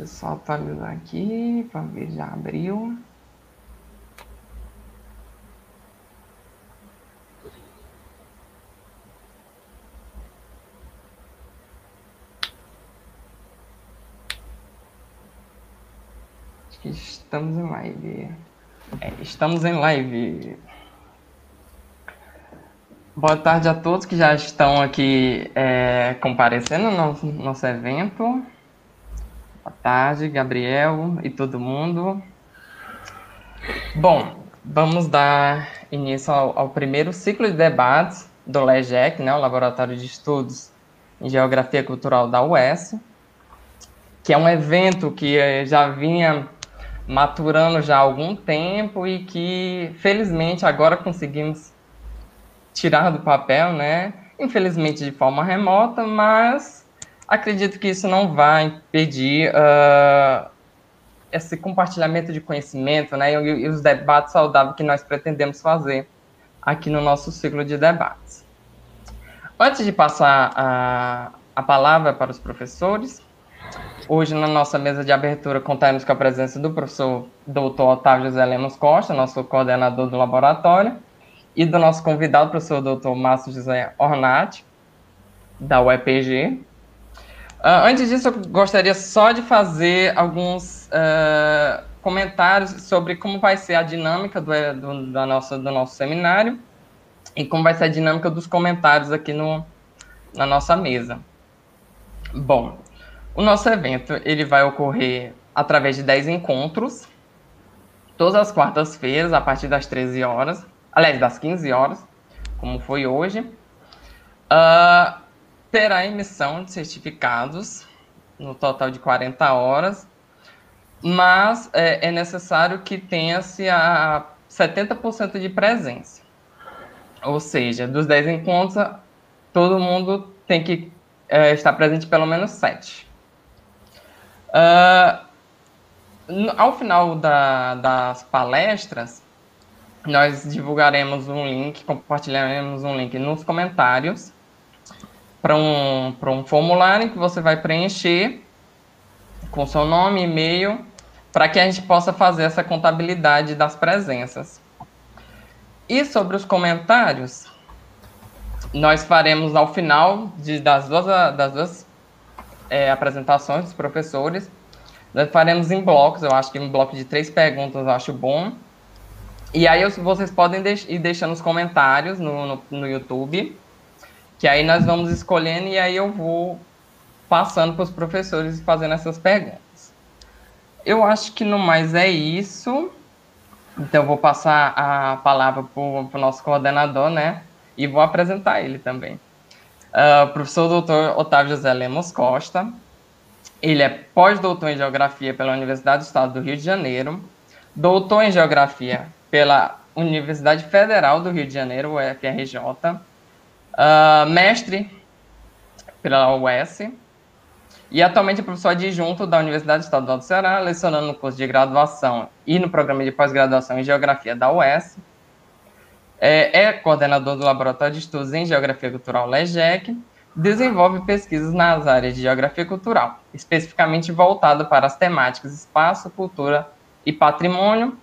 Deixa eu só atualizar aqui para ver, já abriu. Acho que estamos em live. É, estamos em live. Boa tarde a todos que já estão aqui comparecendo no nosso evento. Boa tarde, Gabriel e todo mundo. Bom, vamos dar início ao primeiro ciclo de debates do LEGEC, né, o Laboratório de Estudos em Geografia Cultural da UES, que é um evento que já vinha maturando já há algum tempo e que, felizmente, agora conseguimos tirar do papel, né? Infelizmente de forma remota, mas acredito que isso não vai impedir esse compartilhamento de conhecimento, né? E os debates saudáveis que nós pretendemos fazer aqui no nosso ciclo de debates. Antes de passar a palavra para os professores, hoje na nossa mesa de abertura contamos com a presença do professor Dr. Otávio José Lemos Costa, nosso coordenador do laboratório, e do nosso convidado, professor Dr. Márcio José Ornat, da UEPG. Antes disso, eu gostaria só de fazer alguns comentários sobre como vai ser a dinâmica do nosso seminário e como vai ser a dinâmica dos comentários aqui na nossa mesa. Bom, o nosso evento ele vai ocorrer através de 10 encontros, todas as quartas-feiras, a partir das 13 horas. Aliás, das 15 horas, como foi hoje, terá emissão de certificados, no total de 40 horas, mas é necessário que tenha-se a 70% de presença. Ou seja, dos 10 encontros, todo mundo tem que estar presente pelo menos 7. Ao final das palestras, nós divulgaremos um link, compartilharemos um link nos comentários para um formulário que você vai preencher com seu nome e e-mail para que a gente possa fazer essa contabilidade das presenças. E sobre os comentários, nós faremos ao final das duas apresentações dos professores, nós faremos em blocos, eu acho que um bloco de 3 perguntas eu acho bom. E aí vocês podem ir deixando os comentários no YouTube, que aí nós vamos escolhendo e aí eu vou passando para os professores e fazendo essas perguntas. Eu acho que no mais é isso. Então eu vou passar a palavra para o nosso coordenador, né? E vou apresentar ele também. Professor Dr. Otávio José Lemos Costa. Ele é pós-doutor em Geografia pela Universidade Estadual do Rio de Janeiro. Doutor em Geografia pela Universidade Federal do Rio de Janeiro, UFRJ, mestre pela UES, e atualmente é professor adjunto da Universidade Estadual do Ceará, lecionando no curso de graduação e no programa de pós-graduação em Geografia da UES, é coordenador do Laboratório de Estudos em Geografia Cultural LEGEC, desenvolve pesquisas nas áreas de Geografia Cultural, especificamente voltada para as temáticas espaço, cultura e patrimônio,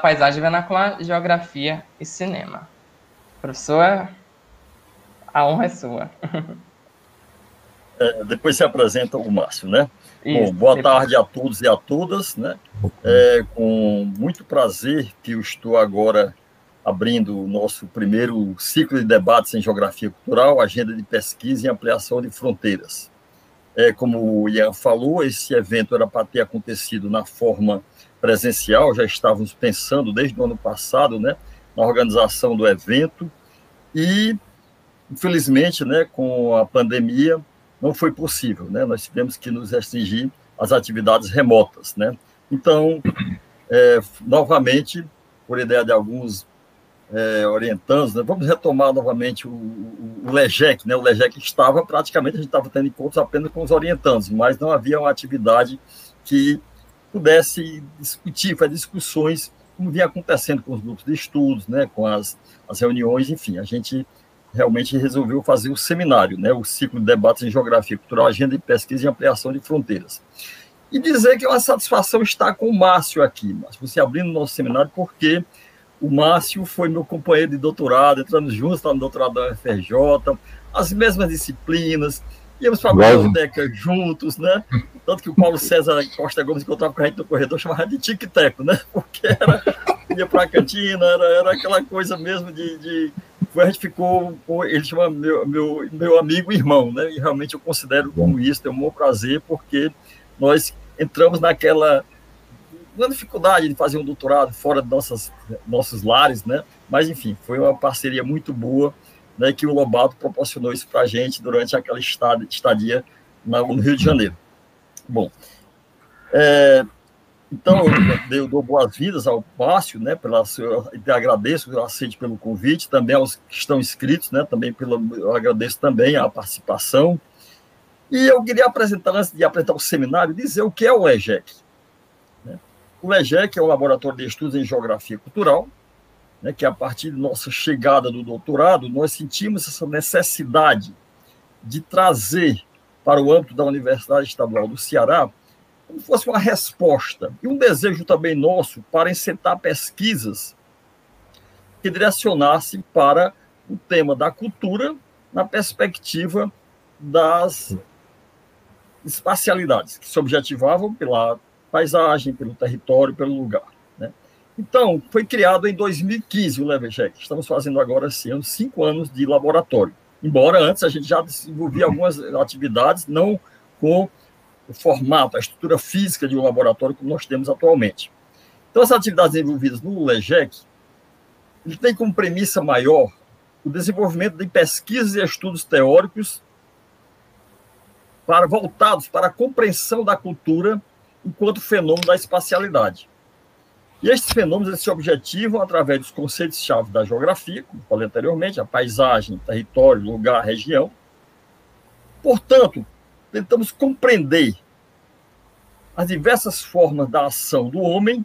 paisagem vernacular, geografia e cinema. Professor, a honra é sua. Depois se apresenta o Márcio, né? Isso, bom, boa tarde a todos e a todas, né? Com muito prazer que eu estou agora abrindo o nosso primeiro ciclo de debates em geografia cultural, agenda de pesquisa e ampliação de fronteiras. Como o Ian falou, esse evento era para ter acontecido na forma presencial, já estávamos pensando desde o ano passado, né, na organização do evento e, infelizmente, né, com a pandemia não foi possível, né, nós tivemos que nos restringir às atividades remotas, né. Então, novamente, por ideia de alguns orientandos, né, vamos retomar novamente o LEGEC, né, o LEGEC estava praticamente, a gente estava tendo encontros apenas com os orientandos, mas não havia uma atividade que pudesse discutir, fazer discussões, como vinha acontecendo com os grupos de estudos, né, com as reuniões, enfim, a gente realmente resolveu fazer o seminário, né, o ciclo de debates em geografia cultural, agenda de pesquisa e ampliação de fronteiras. E dizer que é uma satisfação estar com o Márcio aqui, Márcio, você abrindo o nosso seminário, porque o Márcio foi meu companheiro de doutorado, entramos juntos lá no doutorado da UFRJ, as mesmas disciplinas, íamos para a biblioteca juntos, né? Tanto que o Paulo César Costa Gomes encontrava com a gente no corredor, chamava de tic-teco, né? Porque era, ia para a cantina, era aquela coisa mesmo de... A gente ficou, ele chama meu amigo e irmão, né? E realmente eu considero como isso, é um bom prazer, porque nós entramos na dificuldade de fazer um doutorado fora de nossos lares, né? Mas, enfim, foi uma parceria muito boa, né, que o Lobato proporcionou isso para a gente durante aquela estadia no Rio de Janeiro. Bom, então, eu dou boas-vindas ao Márcio, né, eu agradeço, eu aceito pelo convite, também aos que estão inscritos, né, também eu agradeço também a participação. E eu queria apresentar, antes de apresentar o seminário, dizer o que é o LEGEC. O LEGEC é o Laboratório de Estudos em Geografia Cultural, né, que a partir de nossa chegada do doutorado, nós sentimos essa necessidade de trazer para o âmbito da Universidade Estadual do Ceará como fosse uma resposta e um desejo também nosso para encetar pesquisas que direcionassem para o tema da cultura na perspectiva das espacialidades, que se objetivavam pela paisagem, pelo território, pelo lugar, né? Então, foi criado em 2015 o LEGEC. Estamos fazendo agora, assim, uns 5 anos de laboratório, embora antes a gente já desenvolvia algumas atividades, não com o formato, a estrutura física de um laboratório como nós temos atualmente. Então, as atividades envolvidas no LEGEC, ele tem como premissa maior o desenvolvimento de pesquisas e estudos teóricos voltados para a compreensão da cultura enquanto fenômeno da espacialidade. E estes fenômenos eles se objetivam através dos conceitos-chave da geografia, como falei anteriormente, a paisagem, território, lugar, região. Portanto, tentamos compreender as diversas formas da ação do homem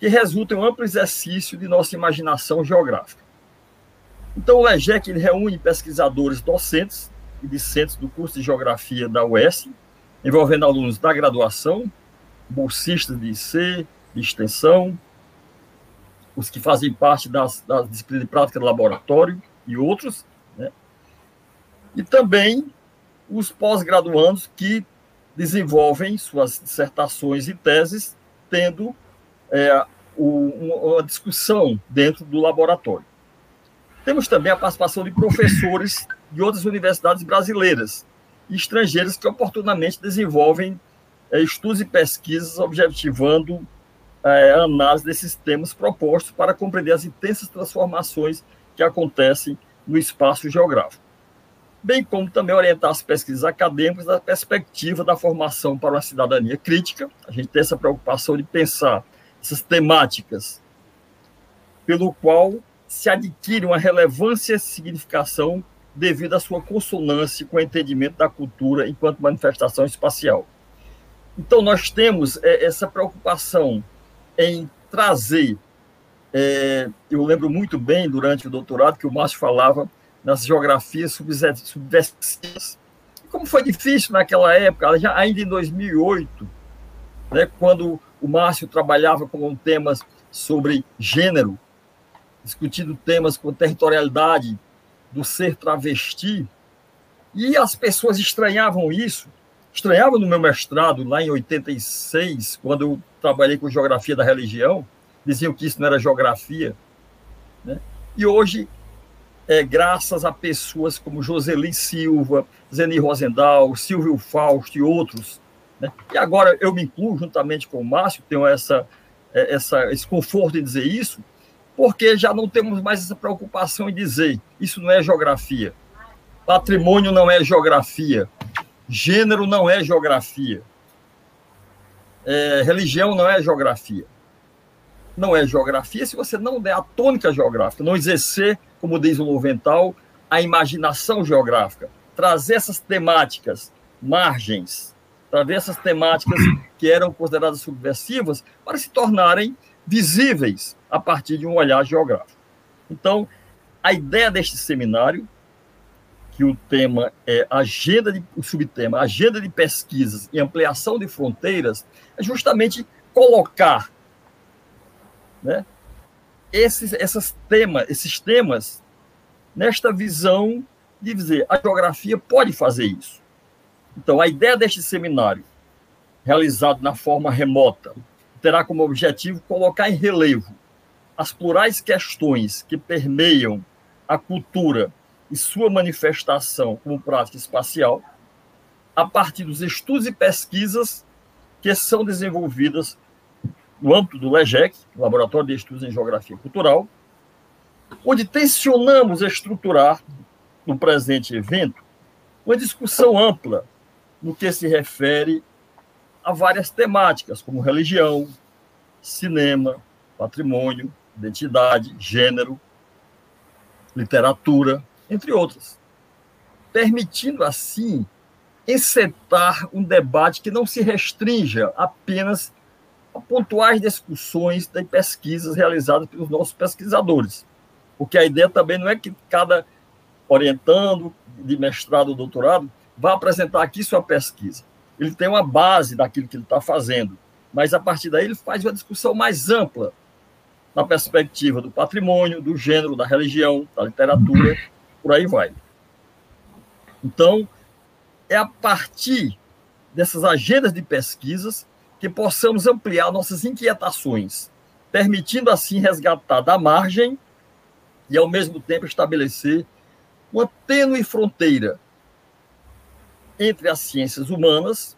que resultam em um amplo exercício de nossa imaginação geográfica. Então, o LEGEC ele reúne pesquisadores, docentes e discentes do curso de Geografia da UES, envolvendo alunos da graduação, bolsistas de IC, de extensão, os que fazem parte da disciplina de prática do laboratório e outros, né? E também os pós-graduandos que desenvolvem suas dissertações e teses, tendo uma discussão dentro do laboratório. Temos também a participação de professores de outras universidades brasileiras e estrangeiras que oportunamente desenvolvem estudos e pesquisas objetivando a análise desses temas propostos para compreender as intensas transformações que acontecem no espaço geográfico, bem como também orientar as pesquisas acadêmicas da perspectiva da formação para uma cidadania crítica. A gente tem essa preocupação de pensar essas temáticas pelo qual se adquire uma relevância e significação devido à sua consonância com o entendimento da cultura enquanto manifestação espacial. Então, nós temos essa preocupação em trazer... eu lembro muito bem, durante o doutorado, que o Márcio falava nas geografias subversivas. Como foi difícil naquela época, já ainda em 2008, né, quando o Márcio trabalhava com temas sobre gênero, discutindo temas com territorialidade do ser travesti, e as pessoas estranhavam isso. Estranhavam no meu mestrado, lá em 86, quando eu trabalhei com geografia da religião, diziam que isso não era geografia, né? E hoje, graças a pessoas como Joseli Silva, Zeni Rosendal, Silvio Fausto e outros, né? E agora eu me incluo juntamente com o Márcio, tenho esse conforto em dizer isso, porque já não temos mais essa preocupação em dizer isso não é geografia, patrimônio não é geografia, gênero não é geografia, religião não é geografia. Não é geografia se você não der a tônica geográfica, não exercer, como diz o Lowenthal, a imaginação geográfica, trazer essas temáticas, margens, trazer essas temáticas que eram consideradas subversivas para se tornarem visíveis a partir de um olhar geográfico. Então, a ideia deste seminário, que o tema é o subtema, agenda de pesquisas e ampliação de fronteiras, é justamente colocar, né, esses temas nesta visão de dizer a geografia pode fazer isso. Então, a ideia deste seminário, realizado na forma remota, terá como objetivo colocar em relevo as plurais questões que permeiam a cultura e sua manifestação como prática espacial, a partir dos estudos e pesquisas que são desenvolvidas no âmbito do LEGEC, Laboratório de Estudos em Geografia Cultural, onde tensionamos estruturar, no presente evento, uma discussão ampla no que se refere a várias temáticas, como religião, cinema, patrimônio, identidade, gênero, literatura, entre outras, permitindo, assim, encetar um debate que não se restrinja apenas a pontuais discussões e pesquisas realizadas pelos nossos pesquisadores, porque a ideia também não é que cada orientando de mestrado ou doutorado vai apresentar aqui sua pesquisa. Ele tem uma base daquilo que ele está fazendo, mas, a partir daí, ele faz uma discussão mais ampla na perspectiva do patrimônio, do gênero, da religião, da literatura, por aí vai. Então, é a partir dessas agendas de pesquisas que possamos ampliar nossas inquietações, permitindo, assim, resgatar da margem e, ao mesmo tempo, estabelecer uma tênue fronteira entre as ciências humanas,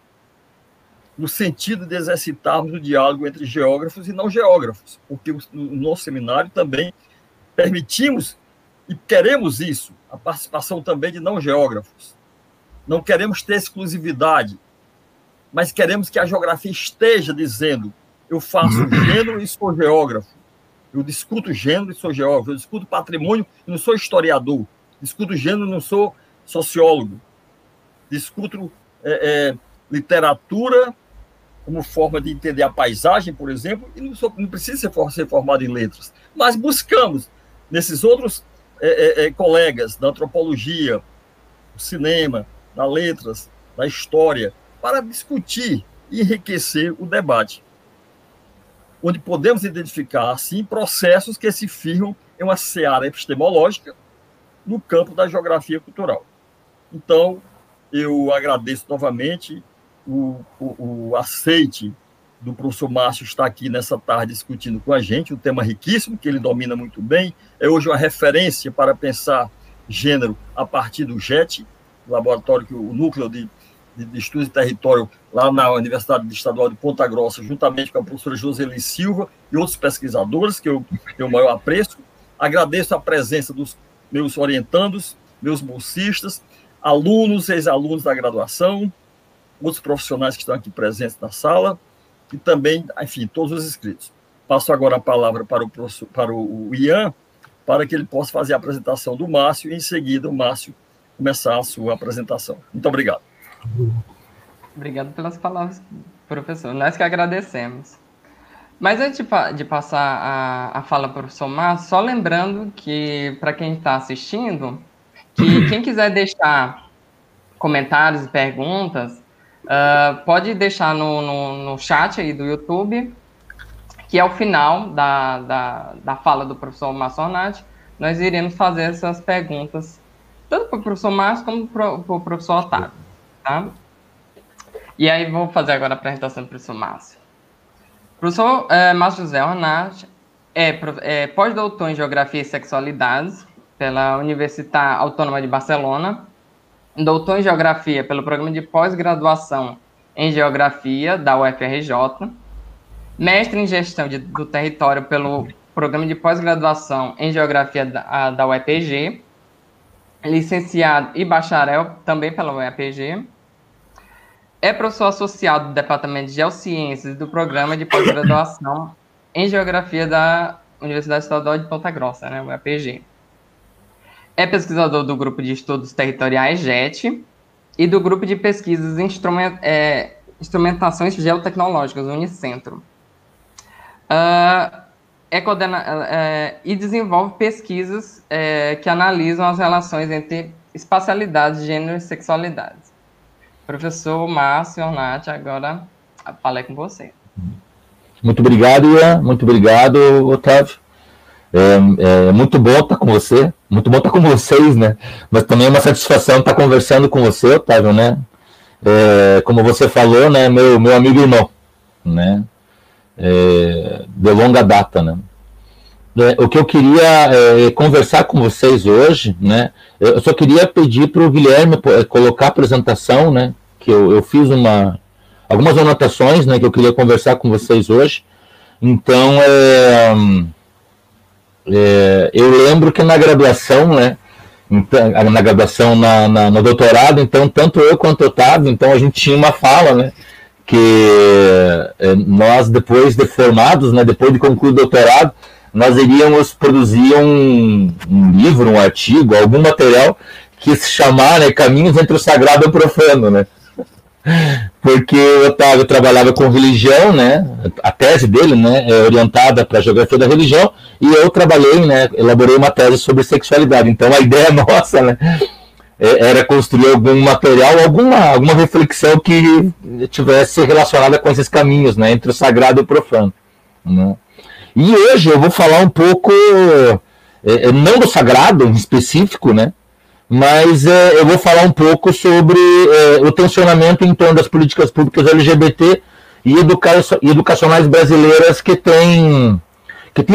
no sentido de exercitarmos o diálogo entre geógrafos e não geógrafos, porque no nosso seminário também permitimos e queremos isso, a participação também de não geógrafos. Não queremos ter exclusividade, mas queremos que a geografia esteja dizendo: eu faço gênero e sou geógrafo, eu discuto gênero e sou geógrafo, eu discuto patrimônio e não sou historiador, discuto gênero e não sou sociólogo, discuto literatura como forma de entender a paisagem, por exemplo, e não precisa ser formado em letras. Mas buscamos, nesses outros colegas da antropologia, do cinema, da letras, da história, para discutir e enriquecer o debate, onde podemos identificar, assim, processos que se firmam em uma seara epistemológica no campo da geografia cultural. Então, eu agradeço novamente o aceite do professor Márcio estar aqui nessa tarde discutindo com a gente um tema riquíssimo, que ele domina muito bem. É hoje uma referência para pensar gênero a partir do JET, laboratório que o núcleo de estudos de território lá na Universidade Estadual de Ponta Grossa, juntamente com a professora Joseli Silva e outros pesquisadores que eu tenho o maior apreço. Agradeço a presença dos meus orientandos, meus bolsistas, alunos, ex-alunos da graduação, outros profissionais que estão aqui presentes na sala, e também, enfim, todos os inscritos. Passo agora a palavra para o Ian, para que ele possa fazer a apresentação do Márcio, e em seguida o Márcio começar a sua apresentação. Muito obrigado. Obrigado pelas palavras, professor. Nós que agradecemos. Mas antes de passar a fala para o professor Márcio, só lembrando que, para quem está assistindo, que quem quiser deixar comentários e perguntas, pode deixar no chat aí do YouTube, que ao final da fala do professor Márcio Ornat, nós iremos fazer essas perguntas, tanto para o professor Márcio como para o professor Otávio, tá? E aí vou fazer agora a apresentação do professor Márcio. O professor Márcio José Ornat é pós-doutor em Geografia e Sexualidades pela Universidade Autônoma de Barcelona, doutor em Geografia pelo Programa de Pós-Graduação em Geografia da UFRJ, mestre em Gestão do Território pelo Programa de Pós-Graduação em Geografia da UEPG, licenciado e bacharel também pela UEPG, é professor associado do Departamento de Geociências do Programa de Pós-Graduação em Geografia da Universidade Estadual de Ponta Grossa, né, UEPG. É pesquisador do Grupo de Estudos Territoriais, GET, e do Grupo de Pesquisas e Instrumentações Geotecnológicas, Unicentro. E desenvolve pesquisas que analisam as relações entre espacialidade, gênero e sexualidade. Professor Márcio Ornat, agora a palavra é com você. Muito obrigado, Ian. Muito obrigado, Otávio. É muito bom estar com você, muito bom estar com vocês, né? Mas também é uma satisfação estar conversando com você, Otávio, né? Como você falou, né? Meu amigo e irmão, né? De longa data, né? O que eu queria conversar com vocês hoje, né? Eu só queria pedir para o Guilherme colocar a apresentação, né? Que eu fiz algumas anotações, né? Que eu queria conversar com vocês hoje. Então, eu lembro que na graduação, né? Então, na graduação, no doutorado, então, tanto eu quanto o Otávio, então a gente tinha uma fala, né? Que nós, depois de formados, né? Depois de concluir o doutorado, nós iríamos produzir um livro, um artigo, algum material que se chamar, né, Caminhos entre o Sagrado e o Profano, né? Porque o Otávio trabalhava com religião, né? A tese dele, né, é orientada para a geografia da religião, e eu trabalhei, né, elaborei uma tese sobre sexualidade. Então a ideia nossa, né, era construir algum material, alguma reflexão que tivesse relacionada com esses caminhos, né, entre o sagrado e o profano, né? E hoje eu vou falar um pouco, não do sagrado em específico, né? Mas eu vou falar um pouco sobre o tensionamento em torno das políticas públicas LGBT e educacionais brasileiras que tem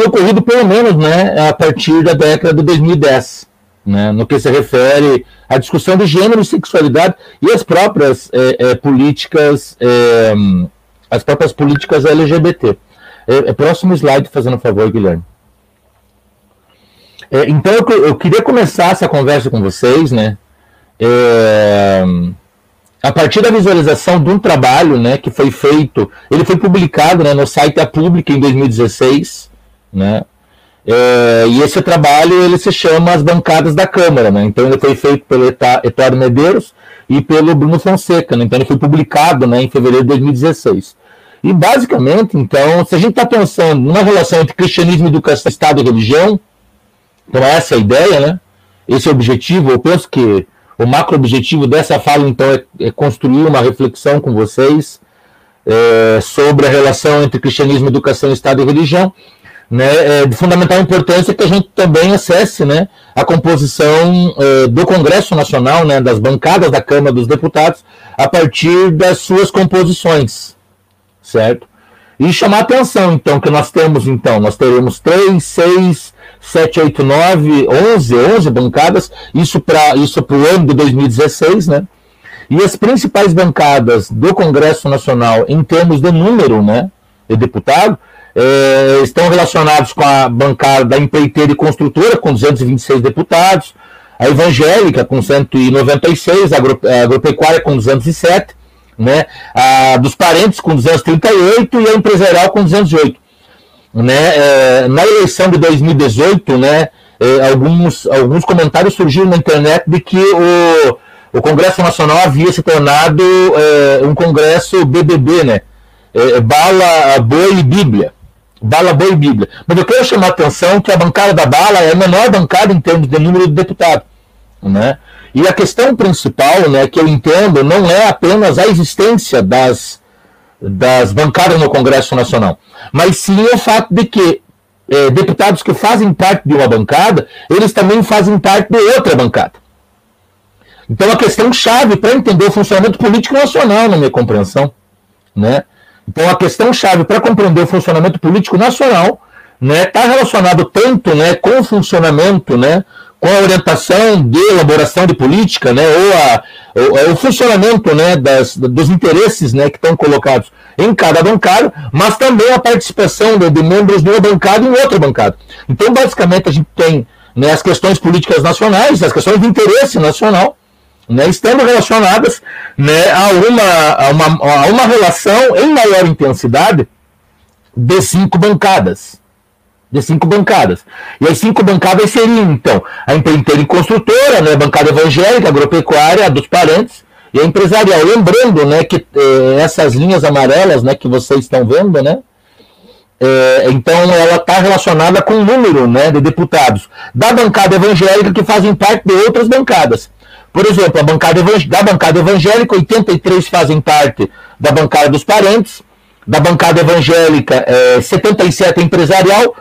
ocorrido, pelo menos, né, a partir da década de 2010, né, no que se refere à discussão de gênero e sexualidade e as próprias políticas LGBT. Próximo slide, fazendo um favor, Guilherme. Então, eu queria começar essa conversa com vocês, né, a partir da visualização de um trabalho, né, que foi feito, ele foi publicado, né, no site A Pública em 2016, né, e esse trabalho, ele se chama As Bancadas da Câmara, né, então ele foi feito pelo Eduardo Medeiros e pelo Bruno Fonseca, né, então ele foi publicado, né, em fevereiro de 2016. E, basicamente, então, se a gente está pensando numa relação entre cristianismo, educação, Estado e religião, então, essa é a ideia, né? Esse objetivo, eu penso que o macro-objetivo dessa fala, então, é construir uma reflexão com vocês sobre a relação entre cristianismo, educação, Estado e religião, né? De fundamental importância que a gente também acesse, né, a composição do Congresso Nacional, né, das bancadas da Câmara dos Deputados, a partir das suas composições, certo? E chamar a atenção, então, que nós teremos 3, 6... 7, 8, 9, 11 bancadas, isso para o ano de 2016, né? E as principais bancadas do Congresso Nacional, em termos de número, né, de deputado, estão relacionados com a bancada da empreiteira e construtora, com 226 deputados, a evangélica, com 196, a agropecuária, com 207, né, a dos parentes, com 238, e a empresarial, com 208. Né, na eleição de 2018, né, alguns comentários surgiram na internet de que o Congresso Nacional havia se tornado um Congresso BBB, né, bala, boi e bíblia. Bala, boi e bíblia. Mas eu quero chamar a atenção que a bancada da bala é a menor bancada em termos de número de deputados, né? E a questão principal, né, que eu entendo, não é apenas a existência das bancadas no Congresso Nacional, mas sim o fato de que deputados que fazem parte de uma bancada, eles também fazem parte de outra bancada. Então, a questão chave para entender o funcionamento político nacional, na minha compreensão, né? Então, a questão chave para compreender o funcionamento político nacional, né, está relacionado tanto, né, com o funcionamento, né, com a orientação de elaboração de política, né, ou o funcionamento, né, dos interesses, né, que estão colocados em cada bancada, mas também a participação de membros de uma bancada em outra bancada. Então, basicamente, a gente tem, né, as questões políticas nacionais, as questões de interesse nacional, né, estando relacionadas, né, a uma relação em maior intensidade de 5 bancadas. De 5 bancadas. E as 5 bancadas seriam, então, a empreiteira e construtora, né, a bancada evangélica, a agropecuária, a dos parentes e a empresarial. Lembrando, né, que essas linhas amarelas, né, que vocês estão vendo, né, então ela está relacionada com o número, né, de deputados da bancada evangélica que fazem parte de outras bancadas. Por exemplo, da bancada evangélica, 83 fazem parte da bancada dos parentes, da bancada evangélica 77 é empresarial,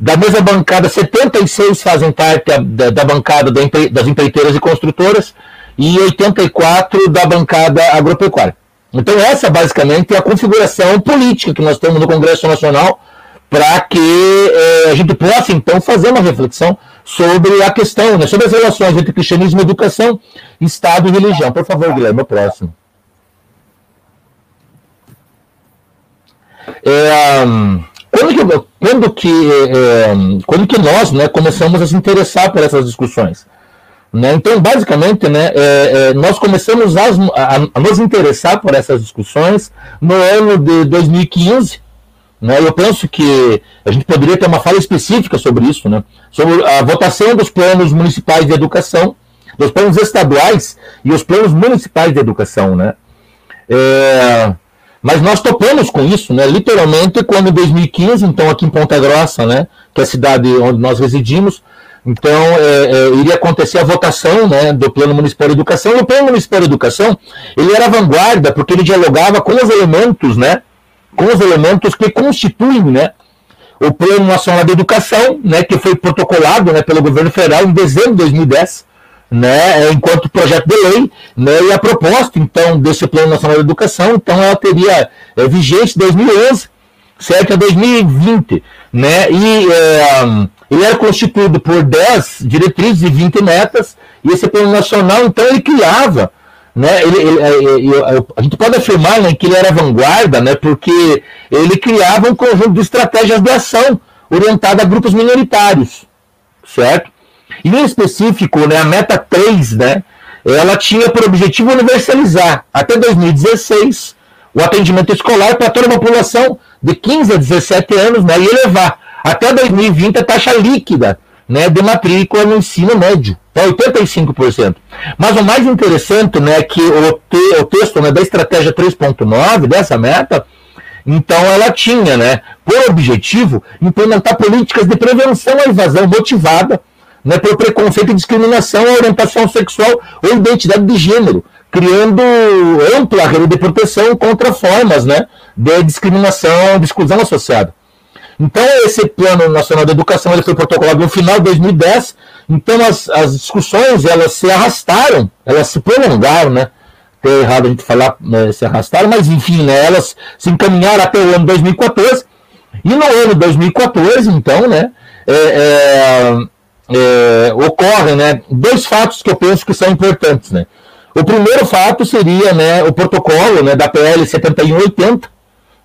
da mesma bancada 76 fazem parte da bancada das empreiteiras e construtoras e 84 da bancada agropecuária. Então essa basicamente é a configuração política que nós temos no Congresso Nacional para que a gente possa então fazer uma reflexão sobre a questão, né, sobre as relações entre cristianismo e educação, Estado e religião. Por favor, Guilherme, o próximo. Quando que nós, né, começamos a se interessar por essas discussões? Né? Então, basicamente, né, nós começamos a nos interessar por essas discussões no ano de 2015. Né? Eu penso que a gente poderia ter uma fala específica sobre isso, né? Sobre a votação dos planos municipais de educação, dos planos estaduais e os planos municipais de educação. Né? Mas nós topamos com isso, né? Literalmente, quando em 2015, então aqui em Ponta Grossa, né, que é a cidade onde nós residimos, então iria acontecer a votação, né, do Plano Municipal de Educação. E o Plano Municipal de Educação, ele era vanguarda, porque ele dialogava com os elementos, né, com os elementos que constituem, né, o Plano Nacional de Educação, né, que foi protocolado, né, pelo governo federal em dezembro de 2010, né, enquanto projeto de lei, né, e a proposta então desse Plano Nacional de Educação, então ela teria vigência de 2011, certo, a 2020, né, e ele era constituído por 10 diretrizes e 20 metas, e esse Plano Nacional então ele criava, né, a gente pode afirmar, né, que ele era vanguarda, né, porque ele criava um conjunto de estratégias de ação orientada a grupos minoritários, certo? E em específico, né, a meta 3, né, ela tinha por objetivo universalizar, até 2016, o atendimento escolar para toda a população de 15 a 17 anos, né, e elevar até 2020 a taxa líquida, né, de matrícula no ensino médio, tá, 85%. Mas o mais interessante, né, é que o texto, né, da estratégia 3.9 dessa meta, então ela tinha, né, por objetivo implementar políticas de prevenção à evasão motivada, né, pelo preconceito e discriminação à orientação sexual ou identidade de gênero, criando ampla rede de proteção contra formas, né, de discriminação, de exclusão associada. Então, esse Plano Nacional de Educação ele foi protocolado no final de 2010, então as discussões elas se arrastaram, elas se prolongaram, né? É errado a gente falar, né, se arrastaram, mas enfim, né, elas se encaminharam até o ano 2014, e no ano 2014, então, né, ocorrem, né, dois fatos que eu penso que são importantes, né? O primeiro fato seria, né, o protocolo, né, da PL 7180,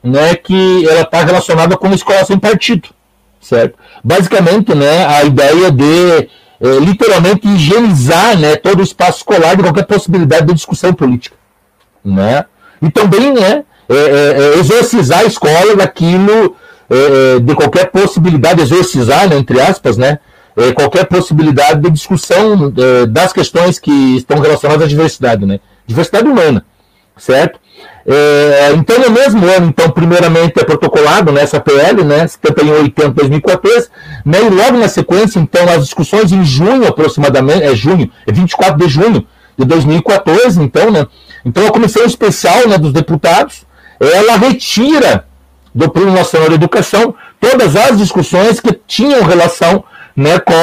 né, que ela está relacionada com a Escola Sem Partido, certo? Basicamente, né, a ideia de literalmente higienizar, né, todo o espaço escolar de qualquer possibilidade de discussão política, né? E também, né, exorcizar a escola daquilo, de qualquer possibilidade, exorcizar, né, entre aspas, né, qualquer possibilidade de discussão das questões que estão relacionadas à diversidade, né? Diversidade humana, certo? Então, no mesmo ano, então, primeiramente é protocolado, né, essa PL, né, 7180/2014, né, e logo na sequência, então, as discussões em junho, aproximadamente, é 24 de junho de 2014, então, né, então a Comissão Especial, né, dos Deputados, ela retira do Plano Nacional de Educação todas as discussões que tinham relação, né, com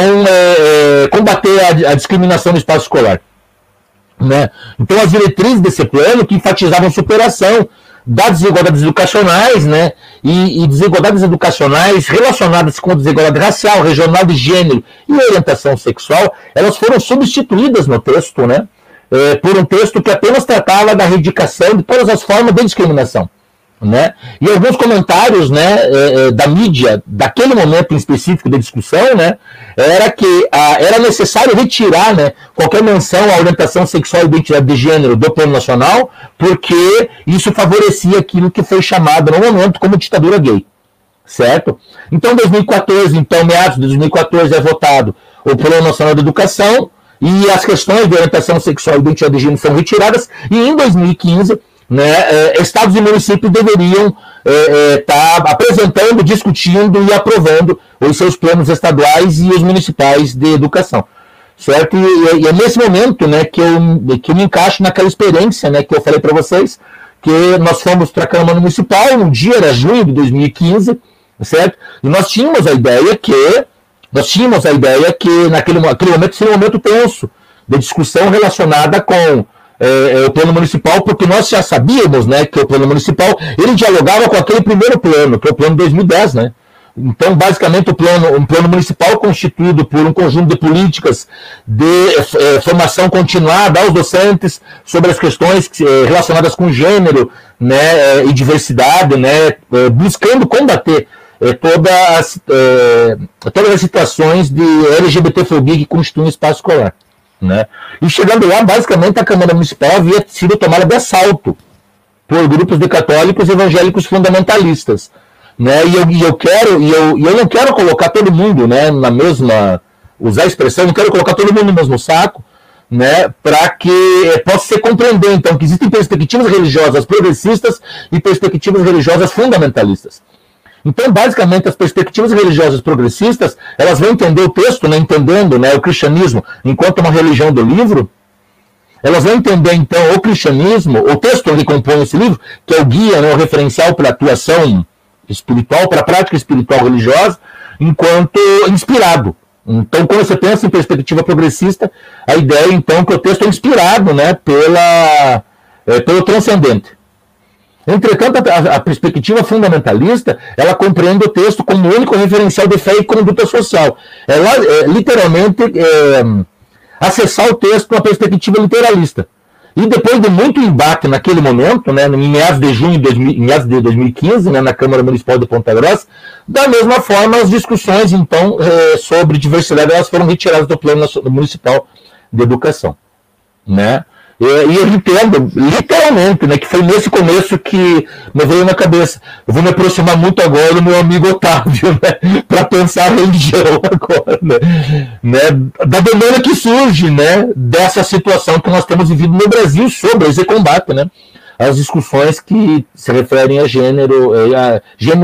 combater a discriminação no espaço escolar, né? Então as diretrizes desse plano que enfatizavam superação das desigualdades educacionais, né, e desigualdades educacionais relacionadas com desigualdade racial, regional de gênero e orientação sexual, elas foram substituídas no texto, né, por um texto que apenas tratava da erradicação de todas as formas de discriminação, né? E alguns comentários, né, da mídia, daquele momento em específico da discussão, né, era que era necessário retirar, né, qualquer menção à orientação sexual e identidade de gênero do Plano Nacional, porque isso favorecia aquilo que foi chamado no momento como ditadura gay, certo? Então, 2014, então, meados de 2014, é votado o Plano Nacional de Educação e as questões de orientação sexual e identidade de gênero são retiradas, e em 2015, né, estados e municípios deveriam estar apresentando, discutindo e aprovando os seus planos estaduais e os municipais de educação, certo? E é nesse momento, né, que eu me encaixo naquela experiência, né, que eu falei para vocês, que nós fomos para a Câmara Municipal, no dia era junho de 2015, certo? E nós tínhamos a ideia que naquele momento seria um momento tenso de discussão relacionada com o plano municipal, porque nós já sabíamos, né, que o plano municipal, ele dialogava com aquele primeiro plano, que é o plano 2010, né? Então, basicamente, um plano municipal constituído por um conjunto de políticas de formação continuada aos docentes sobre as questões relacionadas com gênero, né, e diversidade, né, buscando combater todas as situações de LGBTfobia que constituem o espaço escolar, né? E chegando lá, basicamente, a Câmara Municipal havia sido tomada de assalto por grupos de católicos evangélicos fundamentalistas, né? E eu não quero colocar todo mundo, né, na mesma, usar a expressão, não quero colocar todo mundo no mesmo saco, né, para que possa se compreender, então, que existem perspectivas religiosas progressistas e perspectivas religiosas fundamentalistas. Então, basicamente, as perspectivas religiosas progressistas, elas vão entender o texto, né, entendendo, né, o cristianismo enquanto uma religião do livro. Elas vão entender, então, o cristianismo, o texto onde compõe esse livro, que é o guia, né, o referencial para a atuação espiritual, para a prática espiritual religiosa, enquanto inspirado. Então, quando você pensa em perspectiva progressista, a ideia, então, é que o texto é inspirado, né, pelo transcendente. Entretanto, a perspectiva fundamentalista, ela compreende o texto como único referencial de fé e conduta social. Ela, literalmente, acessar o texto com uma perspectiva literalista. E depois de muito embate naquele momento, né, em meados de junho de 2015, né, na Câmara Municipal de Ponta Grossa, da mesma forma, as discussões, então, sobre diversidade, elas foram retiradas do Plano Municipal de Educação, né? E eu entendo, literalmente, né, que foi nesse começo que me veio na cabeça. Eu vou me aproximar muito agora do meu amigo Otávio, né, para pensar a religião agora, né, da demanda que surge, né, dessa situação que nós temos vivido no Brasil sobre esse combate, né, às discussões que se referem a gênero e à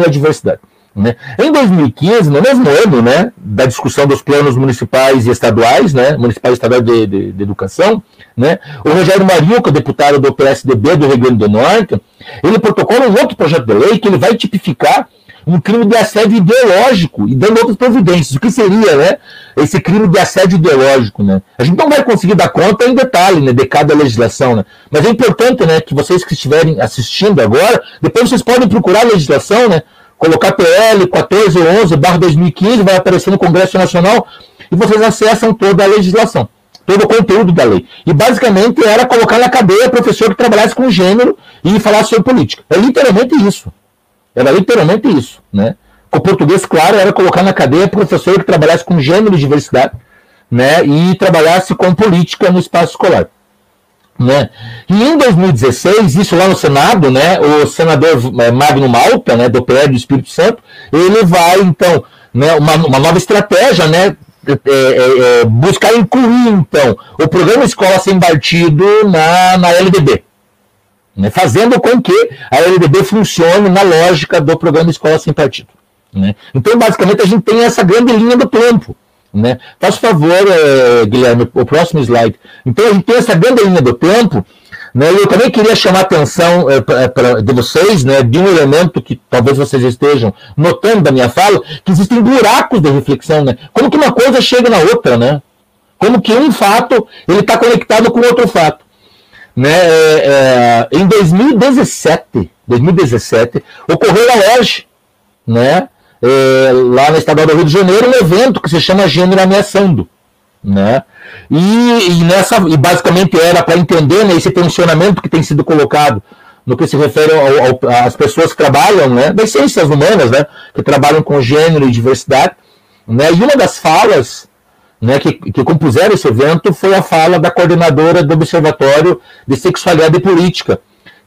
diversidade, né. Em 2015, no mesmo ano, né, da discussão dos planos municipais e estaduais, né, municipais e estaduais de educação, né, o Rogério Mariuca, deputado do PSDB do Rio Grande do Norte, ele protocola um outro projeto de lei que ele vai tipificar um crime de assédio ideológico e dando outras providências. O que seria, né, esse crime de assédio ideológico, né? A gente não vai conseguir dar conta em detalhe, né, de cada legislação, né? Mas é importante, né, que vocês que estiverem assistindo agora, depois vocês podem procurar a legislação, né, colocar PL 1411/2015, vai aparecer no Congresso Nacional, e vocês acessam toda a legislação, todo o conteúdo da lei. E basicamente era colocar na cadeia professor que trabalhasse com gênero e falasse sobre política. É literalmente isso. Era literalmente isso, né? Com o português, claro, era colocar na cadeia professor que trabalhasse com gênero e diversidade, né, e trabalhasse com política no espaço escolar, né? E em 2016, isso lá no Senado, né, o senador Magno Malta, né, do PL do Espírito Santo, ele vai, então, né, uma nova estratégia, né, buscar incluir, então, o programa Escola Sem Partido na LDB, né, fazendo com que a LDB funcione na lógica do programa Escola Sem Partido, né? Então, basicamente, a gente tem essa grande linha do tempo, né? Faz favor, Guilherme, o próximo slide. Então, a gente tem essa grande linha do tempo, né? Eu também queria chamar a atenção de vocês, né, de um elemento que talvez vocês estejam notando da minha fala, que existem buracos de reflexão, né? Como que uma coisa chega na outra, né? Como que um fato ele está conectado com outro fato, né? Em 2017 ocorreu na loja, né, lá na Estadual do Rio de Janeiro, um evento que se chama Gênero Ameaçando, né? E basicamente era para entender, né, esse tensionamento que tem sido colocado no que se refere às pessoas que trabalham, né, das ciências humanas, né, que trabalham com gênero e diversidade, né? E uma das falas, né, que compuseram esse evento foi a fala da coordenadora do Observatório de Sexualidade e Política,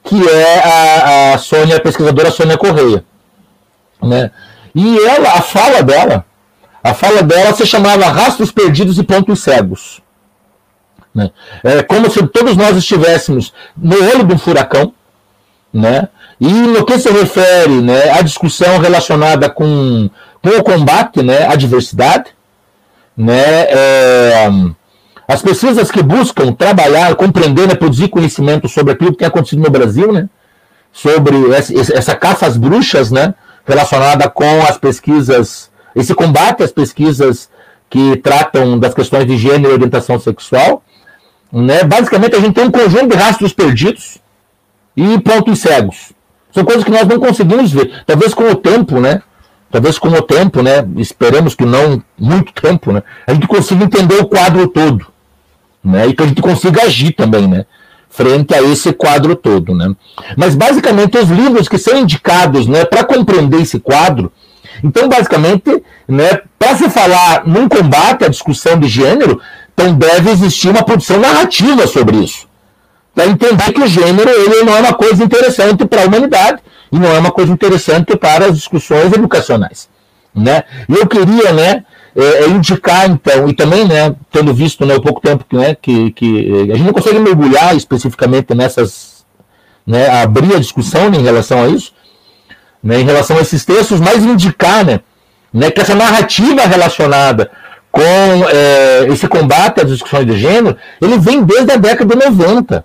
que é a pesquisadora Sônia Corrêa, né? E ela, a fala dela se chamava Rastros Perdidos e Pontos Cegos, né? É como se todos nós estivéssemos no olho de um furacão, né? E no que se refere, né, à discussão relacionada com o combate, né, à diversidade, né, As pesquisas que buscam trabalhar, compreender, né, produzir conhecimento sobre aquilo que tem acontecido no Brasil, né, sobre essa caça às bruxas, né, relacionada com as pesquisas, esse combate às pesquisas que tratam das questões de gênero e orientação sexual, né, basicamente a gente tem um conjunto de rastros perdidos e pontos cegos. São coisas que nós não conseguimos ver. Talvez com o tempo, né? Esperamos que não muito tempo, né? A gente consiga entender o quadro todo, né? E que a gente consiga agir também, né? Frente a esse quadro todo, né? Mas basicamente os livros que são indicados, né? Para compreender esse quadro, então basicamente, né? Para se falar num combate à discussão de gênero, então deve existir uma produção narrativa sobre isso. Para entender que o gênero ele não é uma coisa interessante para a humanidade e não é uma coisa interessante para as discussões educacionais, né? E eu queria, né, indicar, então, e também, né, tendo visto, né, o pouco tempo que, né, que a gente não consegue mergulhar especificamente nessas, né, abrir a discussão, né, em relação a isso, né, em relação a esses textos, mas indicar, né, que essa narrativa relacionada com esse combate às discussões de gênero, ele vem desde a década de 90,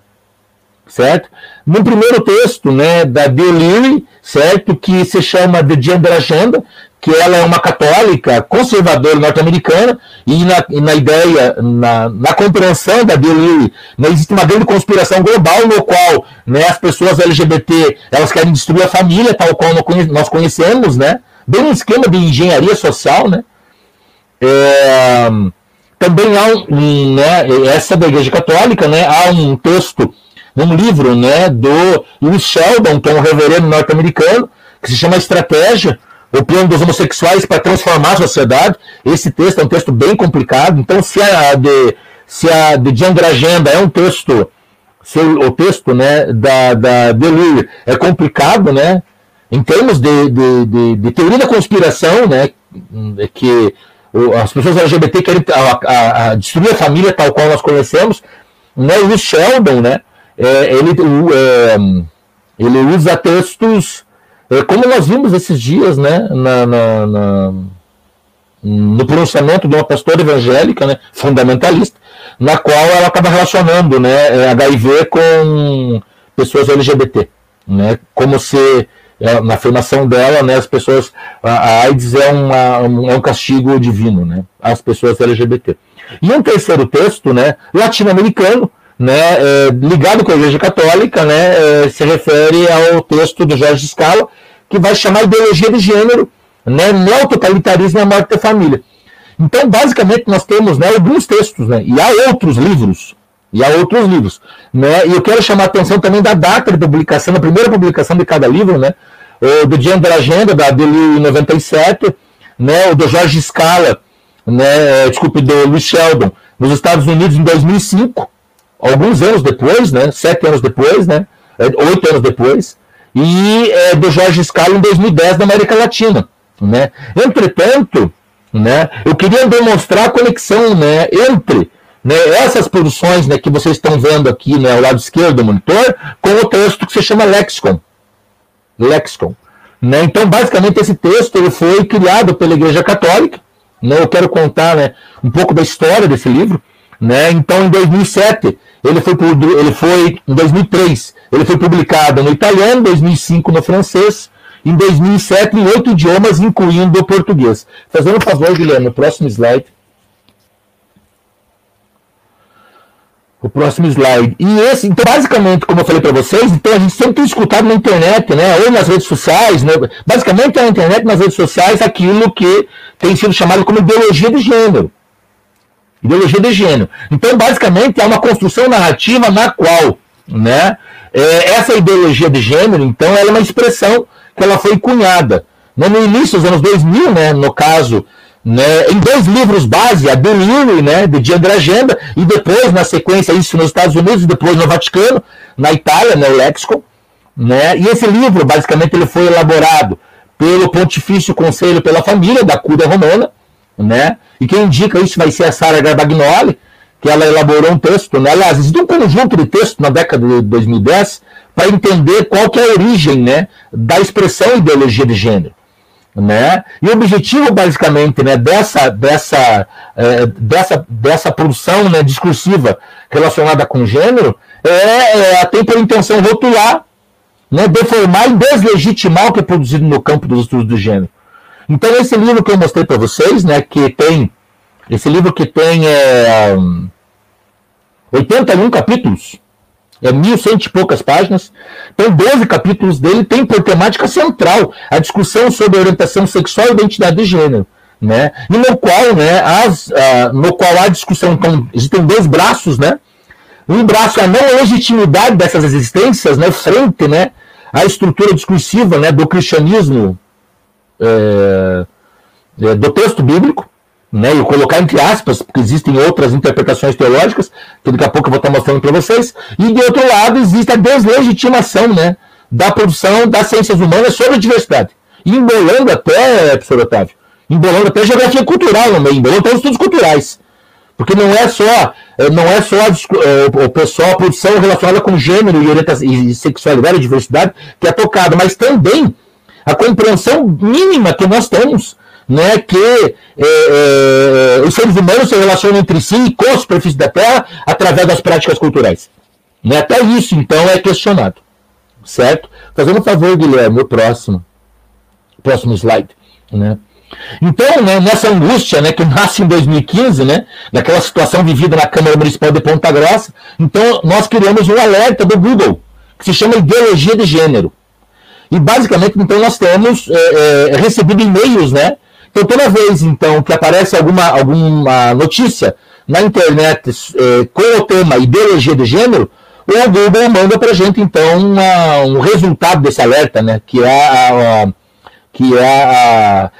certo? No primeiro texto, né, da Bill Leary, certo, que se chama The Gender Agenda, que ela é uma católica conservadora norte-americana, e na compreensão da Bill Leary, né, existe uma grande conspiração global no qual, né, as pessoas LGBT elas querem destruir a família, tal qual nós conhecemos, né, bem um esquema de engenharia social, né. Também há essa da Igreja Católica, né, há um texto, um livro, né, do Lewis Sheldon, que é um reverendo norte-americano, que se chama Estratégia, o plano dos homossexuais para transformar a sociedade. Esse texto é um texto bem complicado. Então, se a de Gender Agenda é um texto, se o texto, né, da Leary é complicado, né, em termos de teoria da conspiração, né, que as pessoas LGBT querem destruir a família tal qual nós conhecemos, né, Lewis Sheldon, né, ele usa textos, como nós vimos esses dias, né, no pronunciamento de uma pastora evangélica, né, fundamentalista, na qual ela acaba relacionando, né, HIV com pessoas LGBT, né, como se, na afirmação dela, né, as pessoas, a AIDS é um castigo divino, né, às pessoas LGBT. E um terceiro texto, né, latino-americano, né, ligado com a Igreja Católica, né, se refere ao texto do Jorge Scala, que vai chamar Ideologia de Gênero, né, Neototalitarismo e a Morte da Família. Então, basicamente, nós temos, né, alguns textos, né, e há outros livros, né, e eu quero chamar a atenção também da data de publicação, da primeira publicação de cada livro, né, o do Gender Agenda, da Deli, em 97, né, o do Jorge Scala, né, desculpe, do Lewis Sheldon, nos Estados Unidos em 2005, alguns anos depois, né, 7 anos depois, né, 8 anos depois, e do Jorge Scala em 2010 na América Latina, né. Entretanto, né, eu queria demonstrar a conexão, né, entre, né, essas produções, né, que vocês estão vendo aqui, né, ao lado esquerdo do monitor, com o texto que se chama Lexicon, né. Então, basicamente, esse texto ele foi criado pela Igreja Católica, né. Eu quero contar, né, um pouco da história desse livro, né. Então, em 2007, em 2003, ele foi publicado no italiano, em 2005 no francês, em 2007 em 8 idiomas, incluindo o português. Fazendo um favor, Guilherme, o próximo slide. E esse, então, basicamente, como eu falei para vocês, então a gente sempre tem escutado na internet, né, ou nas redes sociais, né, basicamente na internet, nas redes sociais, aquilo que tem sido chamado como ideologia de gênero. Então, basicamente, é uma construção narrativa na qual, né, essa ideologia de gênero, então, ela é uma expressão que ela foi cunhada, né, no início dos anos 2000, né, no caso, né, em 2 livros base, a Bill Leary, né, de Gender Agenda, e depois, na sequência, isso nos Estados Unidos, e depois no Vaticano, na Itália, né, o Lexicon, né. E esse livro, basicamente, ele foi elaborado pelo Pontifício Conselho pela Família, da Cúria Romana, né? E quem indica isso vai ser a Sara Garbagnoli, que ela elaborou um texto, né? Aliás, existe um conjunto de textos na década de 2010 para entender qual que é a origem, né, da expressão ideologia de gênero, né? E o objetivo, basicamente, né, dessa produção, né, discursiva relacionada com gênero tem por intenção rotular, né, deformar e deslegitimar o que é produzido no campo dos estudos do gênero. Então, esse livro que eu mostrei para vocês, né, que tem, esse livro que tem 81 capítulos, 1.100 e poucas páginas, tem 12 capítulos dele, tem por temática central a discussão sobre orientação sexual e identidade de gênero, né? E no qual, né, há discussão, então, existem dois braços, né? Um braço é a não legitimidade dessas existências, né, frente, né, à estrutura discursiva, né, do cristianismo, do texto bíblico, né, e colocar entre aspas, porque existem outras interpretações teológicas, que daqui a pouco eu vou estar mostrando para vocês, e de outro lado existe a deslegitimação, né, da produção das ciências humanas sobre a diversidade, embolando até, professor Otávio, embolando até a geografia cultural no meio, embolando até os estudos culturais, porque não é só o pessoal, a produção relacionada com gênero e sexualidade e diversidade que é tocada, mas também a compreensão mínima que nós temos, né, que os seres humanos se relacionam entre si e com a superfície da Terra através das práticas culturais, né? Até isso, então, é questionado, certo? Fazendo um favor, Guilherme, o próximo slide, né? Então, né, nessa angústia, né, que nasce em 2015, né, daquela situação vivida na Câmara Municipal de Ponta Grossa, então nós criamos um alerta do Google que se chama Ideologia de Gênero. E basicamente, então, nós temos recebido e-mails, né? Então, toda vez, então, que aparece alguma notícia na internet com o tema ideologia de gênero, o Google manda para a gente, então, um resultado desse alerta, né?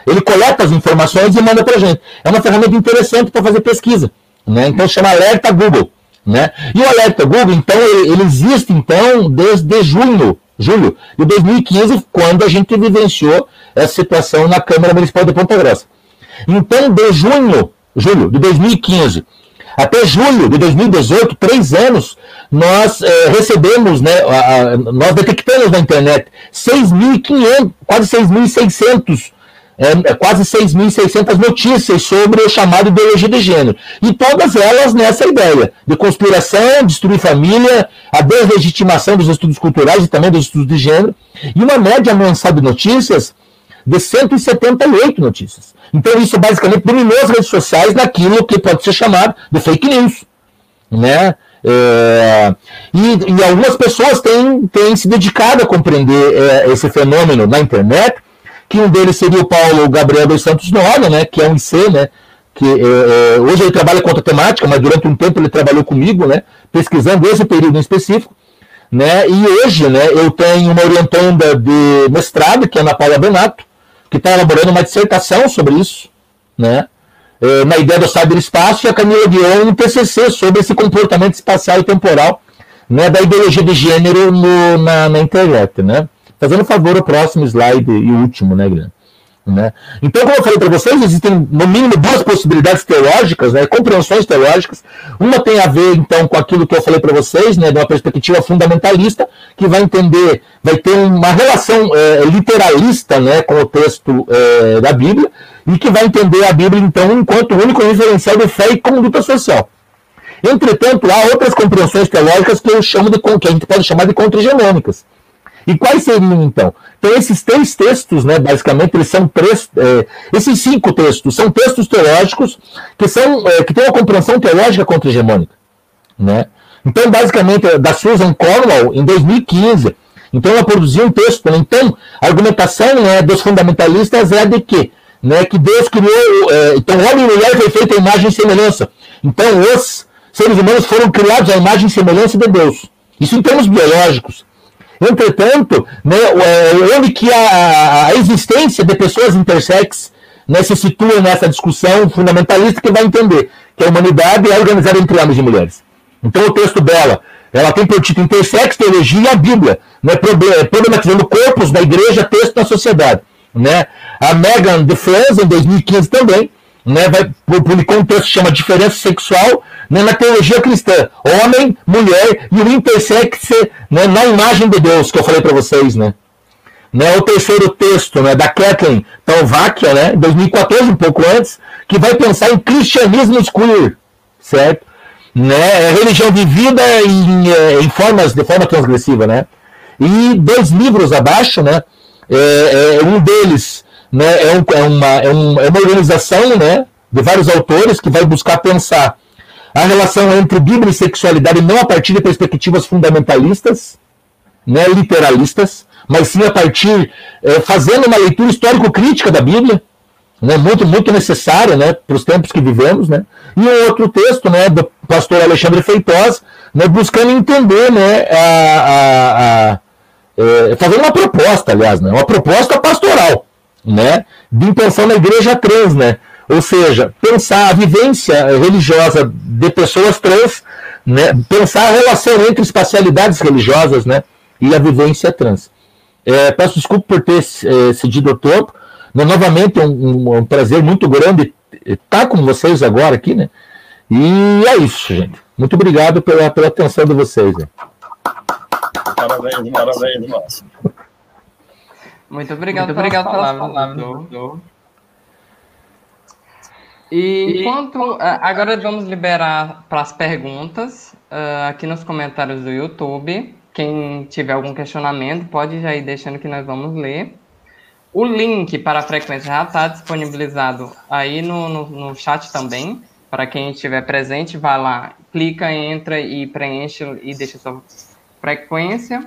Ele coleta as informações e manda para a gente. É uma ferramenta interessante para fazer pesquisa, né? Então, chama Alerta Google, né? E o Alerta Google, então, ele existe, então, desde julho de 2015, quando a gente vivenciou essa situação na Câmara Municipal de Ponta Grossa. Então, de julho de 2015 até julho de 2018, 3 anos, nós recebemos, né, nós detectamos na internet quase 6.600 notícias sobre o chamado ideologia de gênero. E todas elas nessa ideia de conspiração, destruir família, a deslegitimação dos estudos culturais e também dos estudos de gênero. E uma média mensal de notícias de 178 notícias. Então isso basicamente dominou as redes sociais naquilo que pode ser chamado de fake news, né? E algumas pessoas têm se dedicado a compreender esse fenômeno na internet, que um deles seria o Paulo Gabriel dos Santos Nola, né, que é um IC, né, que hoje ele trabalha com outra temática, mas durante um tempo ele trabalhou comigo, né, pesquisando esse período em específico, né, e hoje, né, eu tenho uma orientanda de mestrado, que é a Ana Paula Benato, que está elaborando uma dissertação sobre isso, né, na ideia do cyberespaço, e a Camila Guion, um TCC sobre esse comportamento espacial e temporal, né, da ideologia de gênero na internet, né. Fazendo favor, o próximo slide e o último, né, Guilherme? Né? Então, como eu falei para vocês, existem no mínimo 2 possibilidades teológicas, né, compreensões teológicas. Uma tem a ver, então, com aquilo que eu falei para vocês, né, de uma perspectiva fundamentalista, que vai entender, vai ter uma relação literalista, né, com o texto da Bíblia, e que vai entender a Bíblia, então, enquanto único referencial de fé e conduta social. Entretanto, há outras compreensões teológicas que a gente pode chamar de contrahegemônicas. E quais seriam, então? Então, esses 3 textos, né, basicamente, eles são esses 5 textos, são textos teológicos que têm uma compreensão teológica contra-hegemônica, né? Então, basicamente, da Susan Cornwell, em 2015, então ela produziu um texto, né? Então, a argumentação, né, dos fundamentalistas é a de que, né, que Deus criou, então, homem e mulher foi feito à imagem e semelhança. Então, os seres humanos foram criados à imagem e semelhança de Deus. Isso em termos biológicos. Entretanto, né, onde que a existência de pessoas intersex, né, se situa nessa discussão fundamentalista, que vai entender que a humanidade é organizada entre homens e mulheres. Então o texto dela, ela tem por título Intersex, Teologia e a Bíblia, né, problematizando corpos da igreja, texto na sociedade, né. A Megan de Franz, em 2015 também, né, vai publicar um texto que chama Diferença Sexual, né, na teologia cristã, homem, mulher e o intersex, né, na imagem de Deus, que eu falei para vocês, né. né, o terceiro texto, né, da Kathleen Tauvakia, né, em 2014, um pouco antes, que vai pensar em cristianismos queer, certo? Né, religião vivida em formas, de forma transgressiva, né? E dois livros abaixo, né, um deles, né, é uma organização, né, de vários autores que vai buscar pensar a relação entre Bíblia e sexualidade não a partir de perspectivas fundamentalistas, né, literalistas, mas sim a partir, fazendo uma leitura histórico-crítica da Bíblia, né, muito necessária, né, para os tempos que vivemos, né. E um outro texto, né, do pastor Alexandre Feitosa, né, buscando entender, né, fazendo uma proposta, aliás, né, uma proposta pastoral, né, de intenção na igreja trans, né, ou seja, pensar a vivência religiosa de pessoas trans, né, pensar a relação entre espacialidades religiosas, né, e a vivência trans. Peço desculpa por ter cedido o tempo, né, novamente é um prazer muito grande estar com vocês agora aqui, né, e é isso, gente. Muito obrigado pela atenção de vocês, né. Parabéns, parabéns, Márcio. Muito obrigado pelas palavras, doutor. E enquanto, agora vamos liberar para as perguntas, aqui nos comentários do YouTube. Quem tiver algum questionamento, pode já ir deixando que nós vamos ler. O link para a frequência já está disponibilizado aí no chat também. Para quem estiver presente, vai lá, clica, entra e preenche e deixa sua frequência.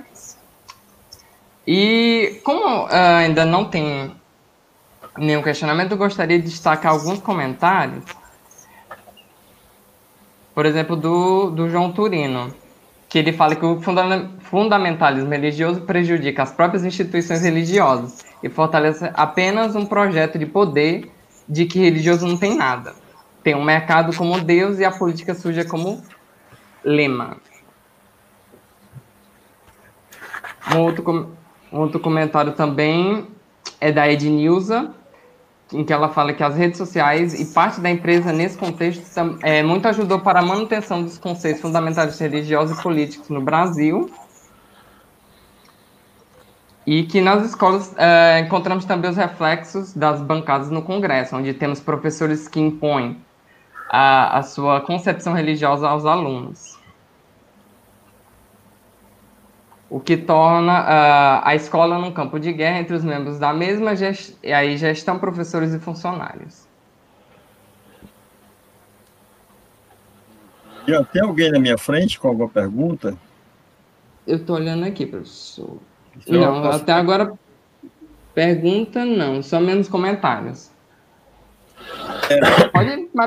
E como ainda não tem nenhum questionamento, eu gostaria de destacar alguns comentários. Por exemplo, do João Turino, que ele fala que o fundamentalismo religioso prejudica as próprias instituições religiosas e fortalece apenas um projeto de poder de que religioso não tem nada. Tem um mercado como Deus e a política suja como lema. Um outro comentário também é da Ednilza, em que ela fala que as redes sociais e parte da empresa nesse contexto muito ajudou para a manutenção dos conceitos fundamentais religiosos e políticos no Brasil, e que nas escolas encontramos também os reflexos das bancadas no Congresso, onde temos professores que impõem a sua concepção religiosa aos alunos, o que torna a escola num campo de guerra entre os membros da mesma gestão, professores e funcionários. Tem alguém na minha frente com alguma pergunta? Eu estou olhando aqui, professor. Então, não, posso... até agora pergunta não, só menos comentários.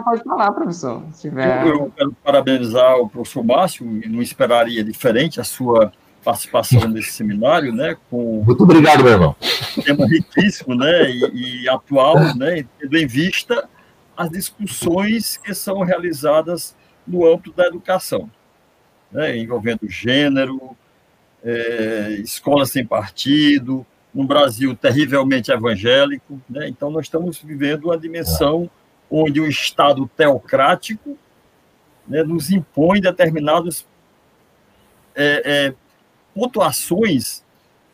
Pode falar, professor. Se tiver... eu quero parabenizar o professor Márcio, não esperaria diferente a sua participação nesse seminário, né? Com muito obrigado, meu irmão. Um tema riquíssimo, né? E atual, né? Tendo em vista as discussões que são realizadas no âmbito da educação, né? Envolvendo gênero, escola sem partido, no Brasil terrivelmente evangélico, né? Então, nós estamos vivendo uma dimensão onde o Estado teocrático, né, nos impõe determinados pontuações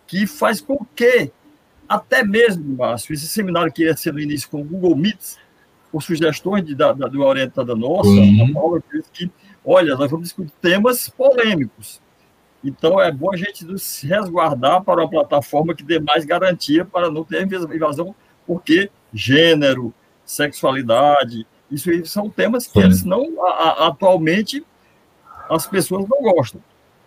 que faz com que, até mesmo, Márcio, esse seminário que ia ser no início com o Google Meets, por sugestões de uma orientada nossa, a Paula, que, olha, nós vamos discutir temas polêmicos. Então, é bom a gente se resguardar para uma plataforma que dê mais garantia para não ter invasão, porque gênero, sexualidade, isso aí são temas que eles não, atualmente, as pessoas não gostam.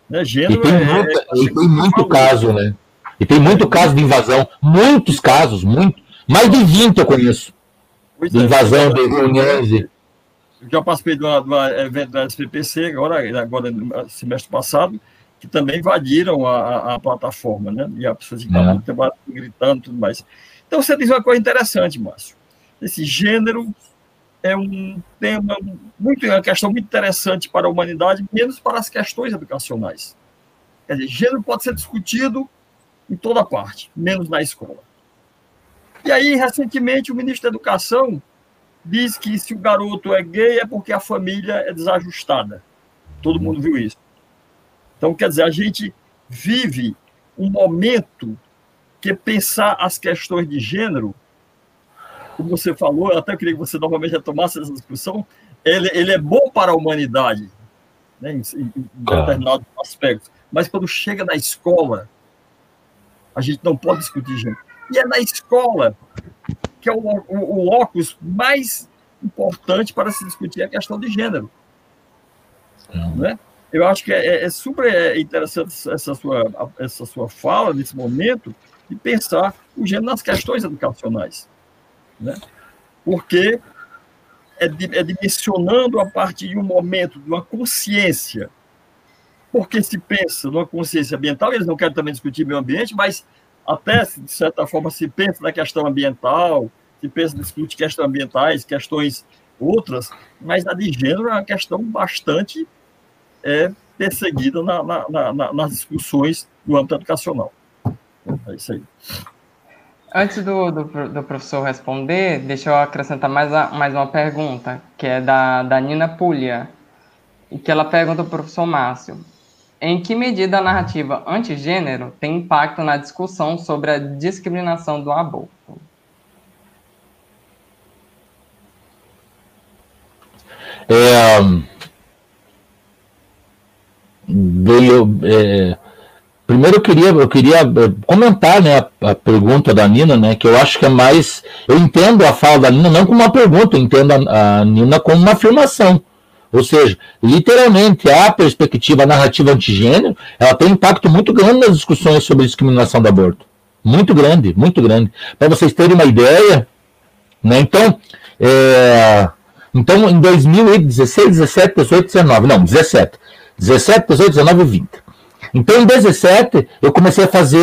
Né? Gênero tem muito caso, né? E tem muito caso de invasão, muitos casos, mais de 20 eu conheço. De invasão de reuniões. Eu já participei de um evento da SPPC, agora no semestre passado, que também invadiram a plataforma, né? E as pessoas ficavam gritando e tudo mais. Então você diz uma coisa interessante, Márcio. Esse gênero é um tema uma questão muito interessante para a humanidade, menos para as questões educacionais. Quer dizer, gênero pode ser discutido em toda parte, menos na escola. E aí, recentemente, o ministro da Educação diz que se o garoto é gay é porque a família é desajustada. Todo mundo viu isso. Então, quer dizer, a gente vive um momento Porque pensar as questões de gênero, como você falou, eu até queria que você novamente retomasse essa discussão, ele é bom para a humanidade, né, em determinados aspectos, mas quando chega na escola, a gente não pode discutir gênero. E é na escola que é o locus mais importante para se discutir a questão de gênero. Né? Eu acho que é super interessante essa sua fala nesse momento de pensar o gênero nas questões educacionais. Né? Porque é dimensionando a partir de um momento de uma consciência, porque se pensa numa consciência ambiental, eles não querem também discutir meio ambiente, mas até, de certa forma, se pensa na questão ambiental, se pensa, discute questões ambientais, questões outras, mas a de gênero é uma questão bastante perseguida nas discussões do âmbito educacional. É isso aí. Antes do professor responder, deixa eu acrescentar mais uma pergunta, que é da Nina Puglia, e que ela pergunta ao professor Márcio: em que medida a narrativa antigênero tem impacto na discussão sobre a discriminação do aborto? Primeiro eu queria comentar, né, a pergunta da Nina, né, que eu acho que é mais... Eu entendo a fala da Nina não como uma pergunta, eu entendo a Nina como uma afirmação. Ou seja, literalmente, a perspectiva narrativa antigênero, ela tem um impacto muito grande nas discussões sobre discriminação do aborto. Muito grande, muito grande. Para vocês terem uma ideia, né, então, em 2016, 17, 18, 19, não, 17. 17, 18, 19, 20. Então, em 2017, eu comecei a fazer,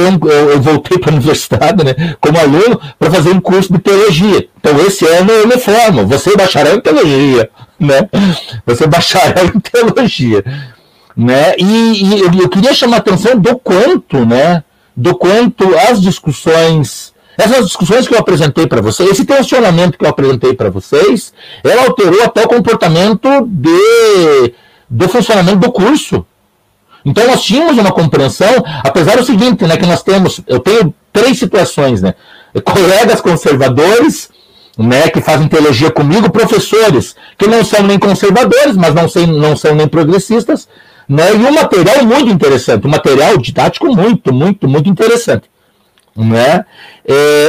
eu voltei para a universidade, né, como aluno, para fazer um curso de teologia. Então, esse ano eu me formo, você é bacharel em teologia, né? Você é bacharel em teologia, né? E eu queria chamar a atenção do quanto, né? Do quanto as discussões... Essas discussões que eu apresentei para vocês, esse tensionamento que eu apresentei para vocês, ela alterou até o comportamento do funcionamento do curso. Então, nós tínhamos uma compreensão, apesar do seguinte, né, que nós temos... Eu tenho três situações, né? Colegas conservadores, né, que fazem teologia comigo, professores que não são nem conservadores, mas não são nem progressistas, né, e um material muito interessante, um material didático muito, muito, muito interessante. Né?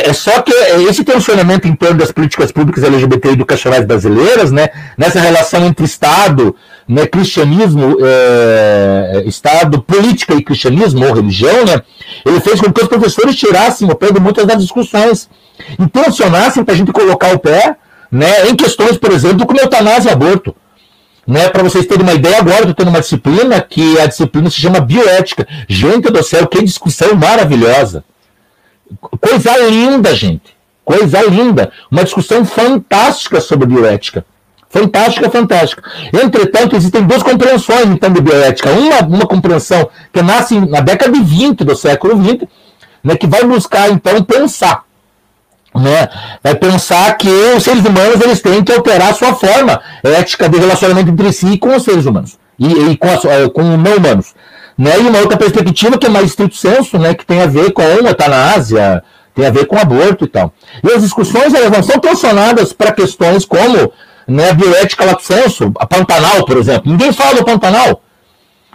É só que esse tensionamento em torno das políticas públicas LGBT e educacionais brasileiras, né, nessa relação entre Estado, né, cristianismo, Estado, política e cristianismo ou religião, né, ele fez com que os professores tirassem o pé de muitas das discussões e tensionassem para a gente colocar o pé, né, em questões, por exemplo, como eutanásia e aborto. Né, para vocês terem uma ideia, agora eu estou tendo uma disciplina que a disciplina se chama bioética. Gente do céu, que discussão maravilhosa! Coisa linda, gente. Coisa linda. Uma discussão fantástica sobre bioética. Fantástica, fantástica. Entretanto, existem duas compreensões, então, de bioética. Uma compreensão que nasce na década de 20 do século XX, né, que vai buscar, então, pensar. Né? Vai pensar que os seres humanos eles têm que alterar a sua forma ética de relacionamento entre si e com os seres humanos. E com os não humanos. Né? E uma outra perspectiva que é mais estrito senso, né, que tem a ver com a eutanásia, tem a ver com aborto e tal. E as discussões elas não são tensionadas para questões como, né, a bioética lato senso, a Pantanal, por exemplo. Ninguém fala do Pantanal.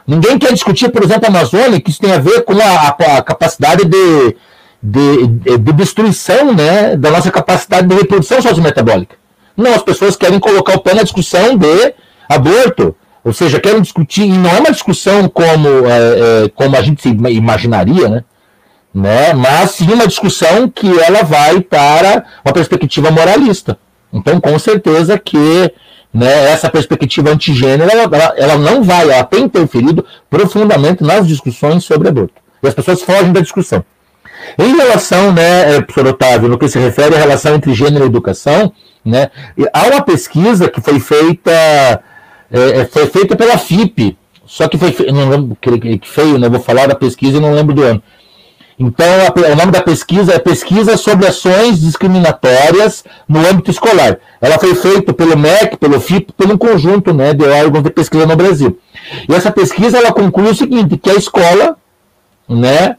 Ninguém quer discutir, por exemplo, a Amazônia, que isso tem a ver com a capacidade de destruição, né, da nossa capacidade de reprodução sociometabólica. Não, as pessoas querem colocar o pé na discussão de aborto. Ou seja, querem discutir, e não é uma discussão como a gente se imaginaria, né? Mas sim uma discussão que ela vai para uma perspectiva moralista. Então, com certeza que, né, essa perspectiva antigênero, ela não vai, ela tem interferido profundamente nas discussões sobre aborto. E as pessoas fogem da discussão. Em relação, né, professor Otávio, no que se refere à relação entre gênero e educação, né, há uma pesquisa que foi feita pela FIPE, só que foi não lembro, que feio, né? Vou falar da pesquisa e não lembro do ano. Então, o nome da pesquisa é Pesquisa sobre Ações Discriminatórias no Âmbito Escolar. Ela foi feita pelo MEC, pelo FIPE, pelo um conjunto, né, de órgãos de pesquisa no Brasil. E essa pesquisa ela conclui o seguinte, que a escola, né,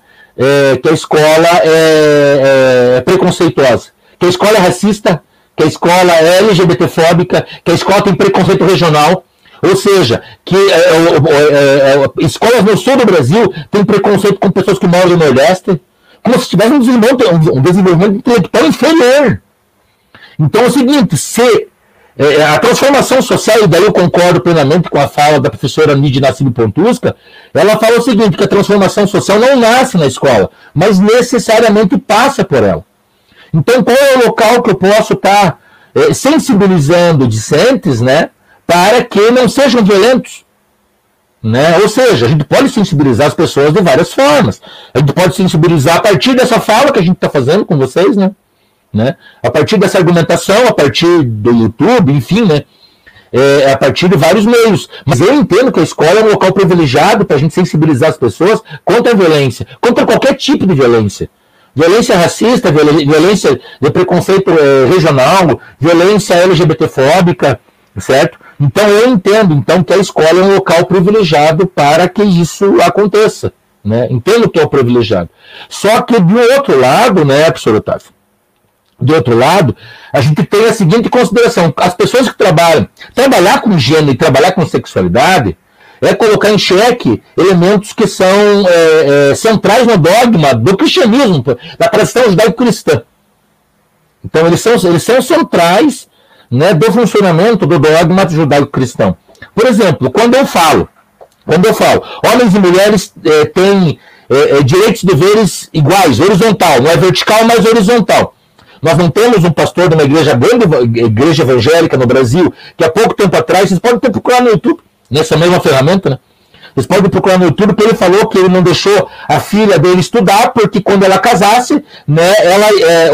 que a escola é preconceituosa, que a escola é racista, que a escola é LGBTfóbica, que a escola tem preconceito regional, ou seja, que escolas no sul do Brasil têm preconceito com pessoas que moram no Nordeste, como se tivesse um desenvolvimento intelectual inferior. Então é o seguinte, se a transformação social, e daí eu concordo plenamente com a fala da professora Nide Nassib Pontusca, ela fala o seguinte, que a transformação social não nasce na escola, mas necessariamente passa por ela. Então, qual é o local que eu posso estar sensibilizando discentes, né, para que não sejam violentos? Né? Ou seja, a gente pode sensibilizar as pessoas de várias formas. A gente pode sensibilizar a partir dessa fala que a gente está fazendo com vocês, né? A partir dessa argumentação, a partir do YouTube, enfim, né? A partir de vários meios. Mas eu entendo que a escola é um local privilegiado para a gente sensibilizar as pessoas contra a violência, contra qualquer tipo de violência. Violência racista, violência de preconceito regional, violência LGBTfóbica, certo? Então eu entendo então, que a escola é um local privilegiado para que isso aconteça. Né? Entendo que é o privilegiado. Só que do outro lado, né, professor Otávio? Do outro lado, a gente tem a seguinte consideração. As pessoas que trabalhar com gênero e trabalhar com sexualidade é colocar em xeque elementos que são centrais no dogma do cristianismo, da tradição judaico-cristã. Então, eles são centrais, né, do funcionamento do dogma judaico-cristão. Por exemplo, quando eu falo, homens e mulheres têm direitos e deveres iguais, horizontal, não é vertical, mas horizontal. Nós não temos um pastor de uma igreja grande, igreja evangélica no Brasil, que há pouco tempo atrás, vocês podem procurar no YouTube, nessa mesma ferramenta, né? Vocês podem procurar no YouTube, que ele falou que ele não deixou a filha dele estudar, porque quando ela casasse, né,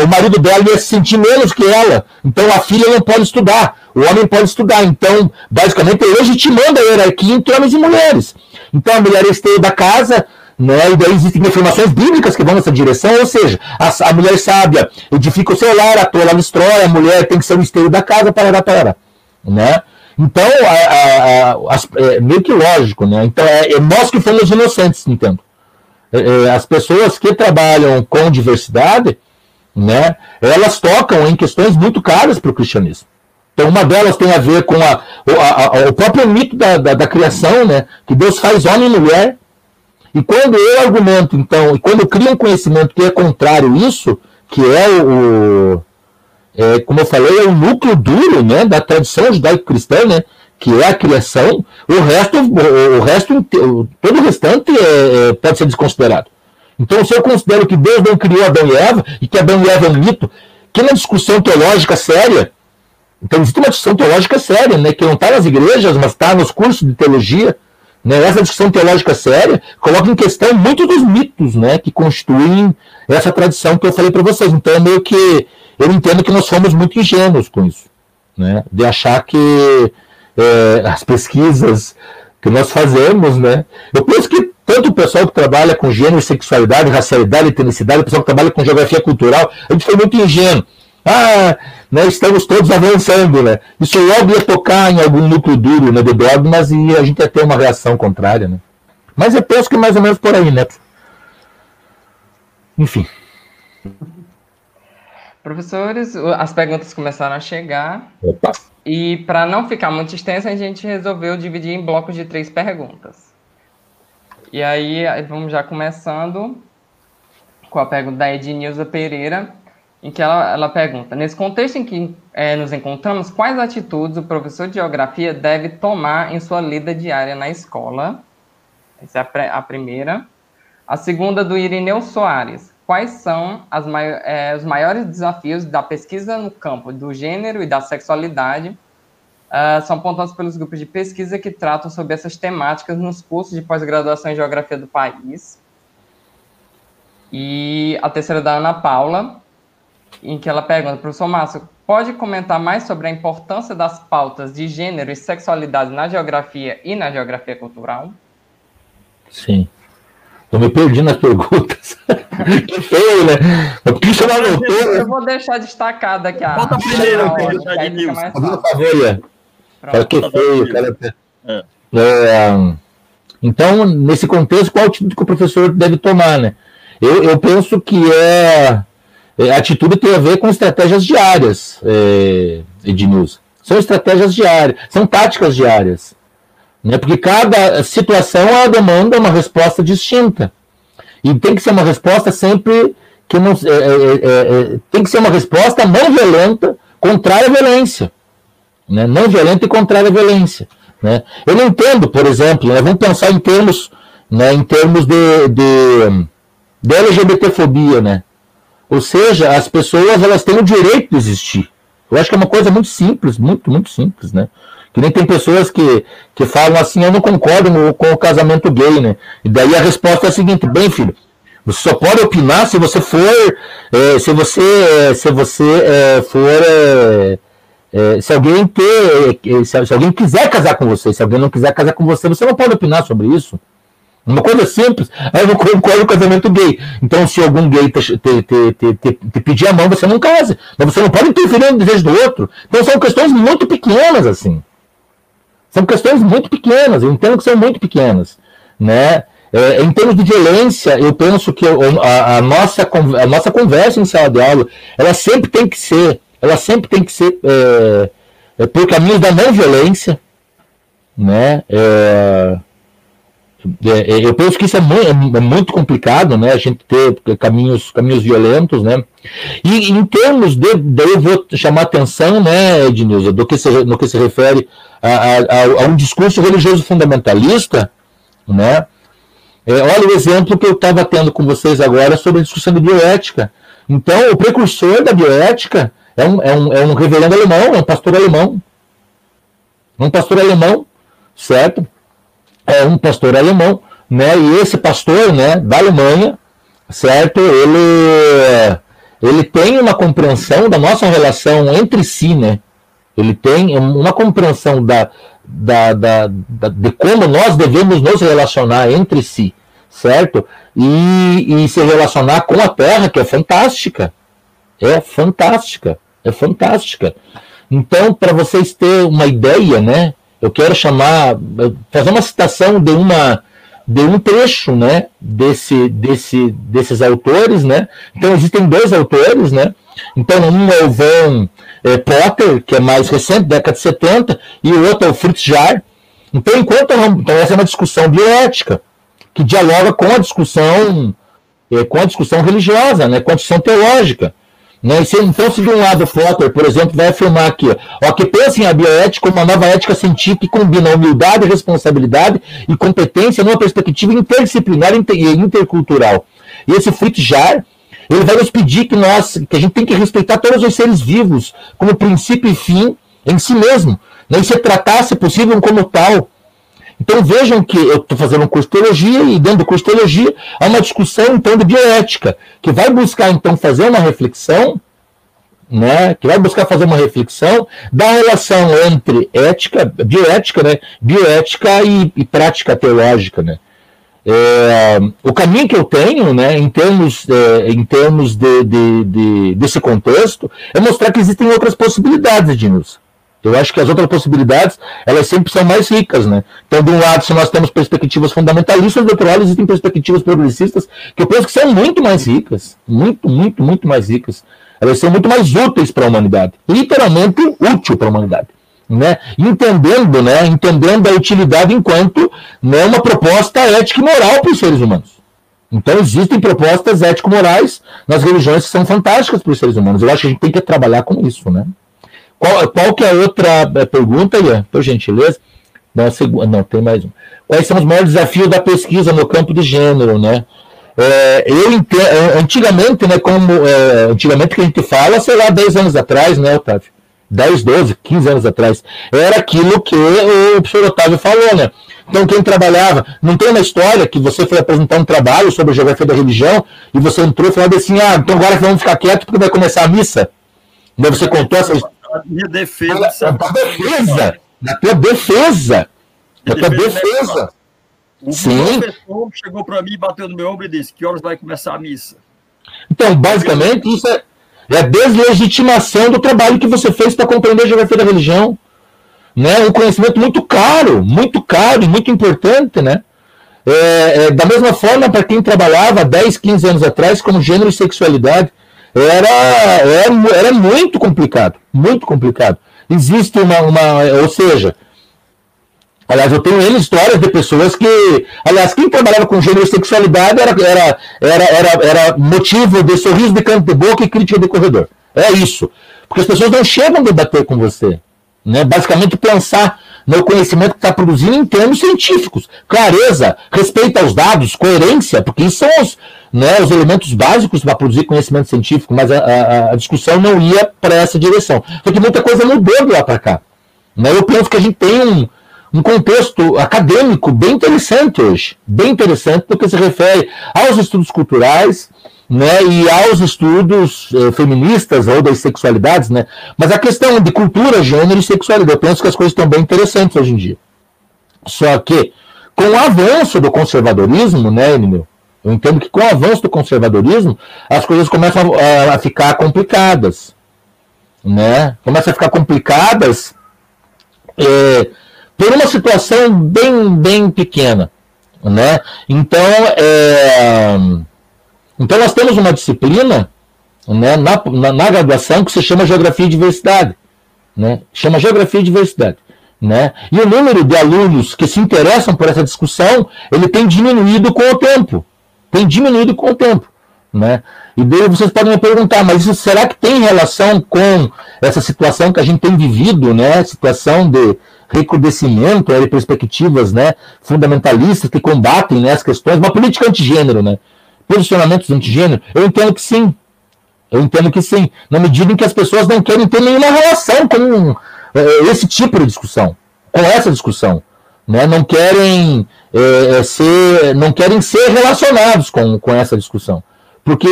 o marido dela ia se sentir menos que ela. Então a filha não pode estudar, o homem pode estudar. Então, basicamente, legitimando a hierarquia entre homens e mulheres. Então a mulher é esteio da casa, né? E daí existem informações bíblicas que vão nessa direção, ou seja, a mulher sábia edifica o seu lar, a tola destrói, a mulher tem que ser o esteio da casa, parará. Né? Então, é meio que lógico, né? Então, nós que fomos inocentes, entendo. As pessoas que trabalham com diversidade, né, elas tocam em questões muito caras para o cristianismo. Então, uma delas tem a ver com o próprio mito da criação, né, que Deus faz homem e mulher. E quando eu argumento, então, e quando eu crio um conhecimento que é contrário a isso, que é como eu falei, é o núcleo duro, né, da tradição judaico-cristã, né, que é a criação, todo o restante pode ser desconsiderado. Então, se eu considero que Deus não criou Adão e Eva, e que Adão e Eva é um mito, que é uma discussão teológica séria, então existe uma discussão teológica séria, né, que não está nas igrejas, mas está nos cursos de teologia, né, essa discussão teológica séria coloca em questão muitos dos mitos, né, que constituem essa tradição que eu falei para vocês. Então, é meio que eu entendo que nós fomos muito ingênuos com isso, né? De achar que as pesquisas que nós fazemos, né? Eu penso que tanto o pessoal que trabalha com gênero, sexualidade, racialidade, etnicidade, o pessoal que trabalha com geografia cultural, a gente foi muito ingênuo. Né, estamos todos avançando, né? Isso logo ia tocar em algum núcleo duro, né, do dogmas, e a gente ia ter uma reação contrária, né? Mas eu penso que mais ou menos por aí, né? Enfim. Professores, as perguntas começaram a chegar. Opa. E para não ficar muito extensa, a gente resolveu dividir em blocos de 3 perguntas. E aí vamos já começando com a pergunta da Ednilza Pereira, em que ela pergunta: nesse contexto em que nos encontramos, quais atitudes o professor de geografia deve tomar em sua lida diária na escola? Essa é a primeira. A segunda, do Irineu Soares: quais são os maiores desafios da pesquisa no campo do gênero e da sexualidade? São apontados pelos grupos de pesquisa que tratam sobre essas temáticas nos cursos de pós-graduação em geografia do país. E a terceira, da Ana Paula, em que ela pergunta: professor Márcio, pode comentar mais sobre a importância das pautas de gênero e sexualidade na geografia e na geografia cultural? Sim. Eu me perdi nas perguntas. Que feio, né? Porque isso não voltou. Eu vou deixar destacada aqui. Volta primeiro, Pronto. Que feio, cara. Então, nesse contexto, qual atitude que o professor deve tomar, né? Eu penso que a atitude tem a ver com estratégias diárias, Ednilson. São estratégias diárias, são táticas diárias, né? Porque cada situação ela demanda uma resposta distinta. E tem que ser uma resposta sempre que não... tem que ser uma resposta não violenta, contrária à violência. Né? Não violenta e contrária à violência. Né? Eu não entendo, por exemplo, né? Vamos pensar em termos, né? Em termos de LGBTfobia, né? Ou seja, as pessoas elas têm o direito de existir. Eu acho que é uma coisa muito simples, muito simples, né? Que nem tem pessoas que falam assim, eu não concordo com o casamento gay, né? E daí a resposta é a seguinte: bem, filho, você só pode opinar se você for, se alguém quiser casar com você. Se alguém não quiser casar com você, você não pode opinar sobre isso. Uma coisa simples, eu não concordo com o casamento gay. Então, se algum gay te pedir a mão, você não casa. Mas você não pode interferir no desejo do outro. Então, são questões muito pequenas, assim. São questões muito pequenas, eu entendo que são muito pequenas. Né? Em termos de violência, eu penso que a nossa conversa em sala de aula, ela sempre tem que ser por caminho da não violência, né? Eu penso que isso é muito complicado, né? A gente ter caminhos violentos, né? E em termos de... Daí eu vou chamar atenção, né, Ednilson, no que se refere a um discurso religioso fundamentalista, né? Olha o exemplo que eu estava tendo com vocês agora sobre a discussão de bioética. Então, o precursor da bioética é um reverendo alemão, é um pastor alemão, certo? É um pastor alemão, né? E esse pastor, né, da Alemanha, certo? Ele tem uma compreensão da nossa relação entre si, né? Ele tem uma compreensão de como nós devemos nos relacionar entre si, certo? E se relacionar com a Terra, que é fantástica. É fantástica. Então, para vocês terem uma ideia, né? Eu quero fazer uma citação de um trecho, né, desses autores, né? Então existem dois autores, né? Então um é o Von Potter, que é mais recente, década de 70, e o outro é o Fritz Jaar. Então essa é uma discussão bioética que dialoga com a discussão religiosa, né, com a discussão teológica. Então, se de um lado Potter, por exemplo, vai afirmar aqui, ó, que pensem a bioética como uma nova ética científica que combina humildade, responsabilidade e competência numa perspectiva interdisciplinar e intercultural. E esse Fritz Jaar, ele vai nos pedir que a gente tem que respeitar todos os seres vivos como princípio e fim em si mesmo, né? E se tratar, se possível, como tal. Então, vejam que eu estou fazendo um curso de teologia e dentro do curso de teologia há uma discussão, então, de bioética, que vai buscar, então, fazer uma reflexão, né? Que vai buscar fazer uma reflexão da relação entre bioética, né? Bioética e prática teológica, né? O caminho que eu tenho, né, em termos desse contexto é mostrar que existem outras possibilidades, Ednilson. Eu acho que as outras possibilidades, elas sempre são mais ricas, né? Então, de um lado, se nós temos perspectivas fundamentalistas, do outro lado, existem perspectivas progressistas, que eu penso que são muito mais ricas. Muito mais ricas. Elas são muito mais úteis para a humanidade. Literalmente útil para a humanidade, né? Entendendo a utilidade enquanto, né, uma proposta ética e moral para os seres humanos. Então, existem propostas ético-morais nas religiões que são fantásticas para os seres humanos. Eu acho que a gente tem que trabalhar com isso, né? Qual que é a outra pergunta, Ian? Por gentileza. Não, tem mais uma. Quais são os maiores desafios da pesquisa no campo de gênero, né? Antigamente, né, antigamente que a gente fala, sei lá, 10 anos atrás, né, Otávio? 10, 12, 15 anos atrás. Era aquilo que o professor Otávio falou, né? Então, quem trabalhava... Não tem uma história que você foi apresentar um trabalho sobre a geografia da religião e você entrou e falou assim, então agora vamos ficar quieto porque vai começar a missa. Daí você contou essa história. Minha defesa. Na tua defesa. O professor chegou para mim, bateu no meu ombro e disse: que horas vai começar a missa? Então, basicamente, isso é a deslegitimação do trabalho que você fez para compreender a geografia da religião. Né? Um conhecimento muito caro e muito importante, né? Da mesma forma, para quem trabalhava 10, 15 anos atrás, como gênero e sexualidade, era muito complicado, muito complicado. Existe ou seja, aliás, eu tenho histórias de pessoas que, aliás, quem trabalhava com gênero e sexualidade era motivo de sorriso de canto de boca e crítica de corredor. É isso. Porque as pessoas não chegam a debater com você, né? Basicamente pensar no conhecimento que está produzindo em termos científicos. Clareza, respeito aos dados, coerência, porque isso são os elementos básicos para produzir conhecimento científico, mas a discussão não ia para essa direção. Só que muita coisa mudou de lá para cá. Né? Eu penso que a gente tem um contexto acadêmico bem interessante hoje, bem interessante no que se refere aos estudos culturais, né, e aos estudos feministas ou das sexualidades, né? Mas a questão de cultura, gênero e sexualidade, eu penso que as coisas estão bem interessantes hoje em dia. Só que, com o avanço do conservadorismo, né, Emílio? Eu entendo que com o avanço do conservadorismo, as coisas começam a ficar complicadas, né? Começam a ficar complicadas por uma situação bem pequena, né? Então, nós temos uma disciplina, né, na graduação que se chama Geografia e Diversidade. Né? Chama Geografia e Diversidade. Né? E o número de alunos que se interessam por essa discussão, ele tem diminuído com o tempo. Né? E daí vocês podem me perguntar, mas isso será que tem relação com essa situação que a gente tem vivido, né? Situação de recrudescimento, de perspectivas, né, fundamentalistas que combatem, né, as questões, uma política antigênero, né? Posicionamentos antigênero? Eu entendo que sim. Na medida em que as pessoas não querem ter nenhuma relação com esse tipo de discussão, com essa discussão. Né? Não querem, ser relacionados com essa discussão. Porque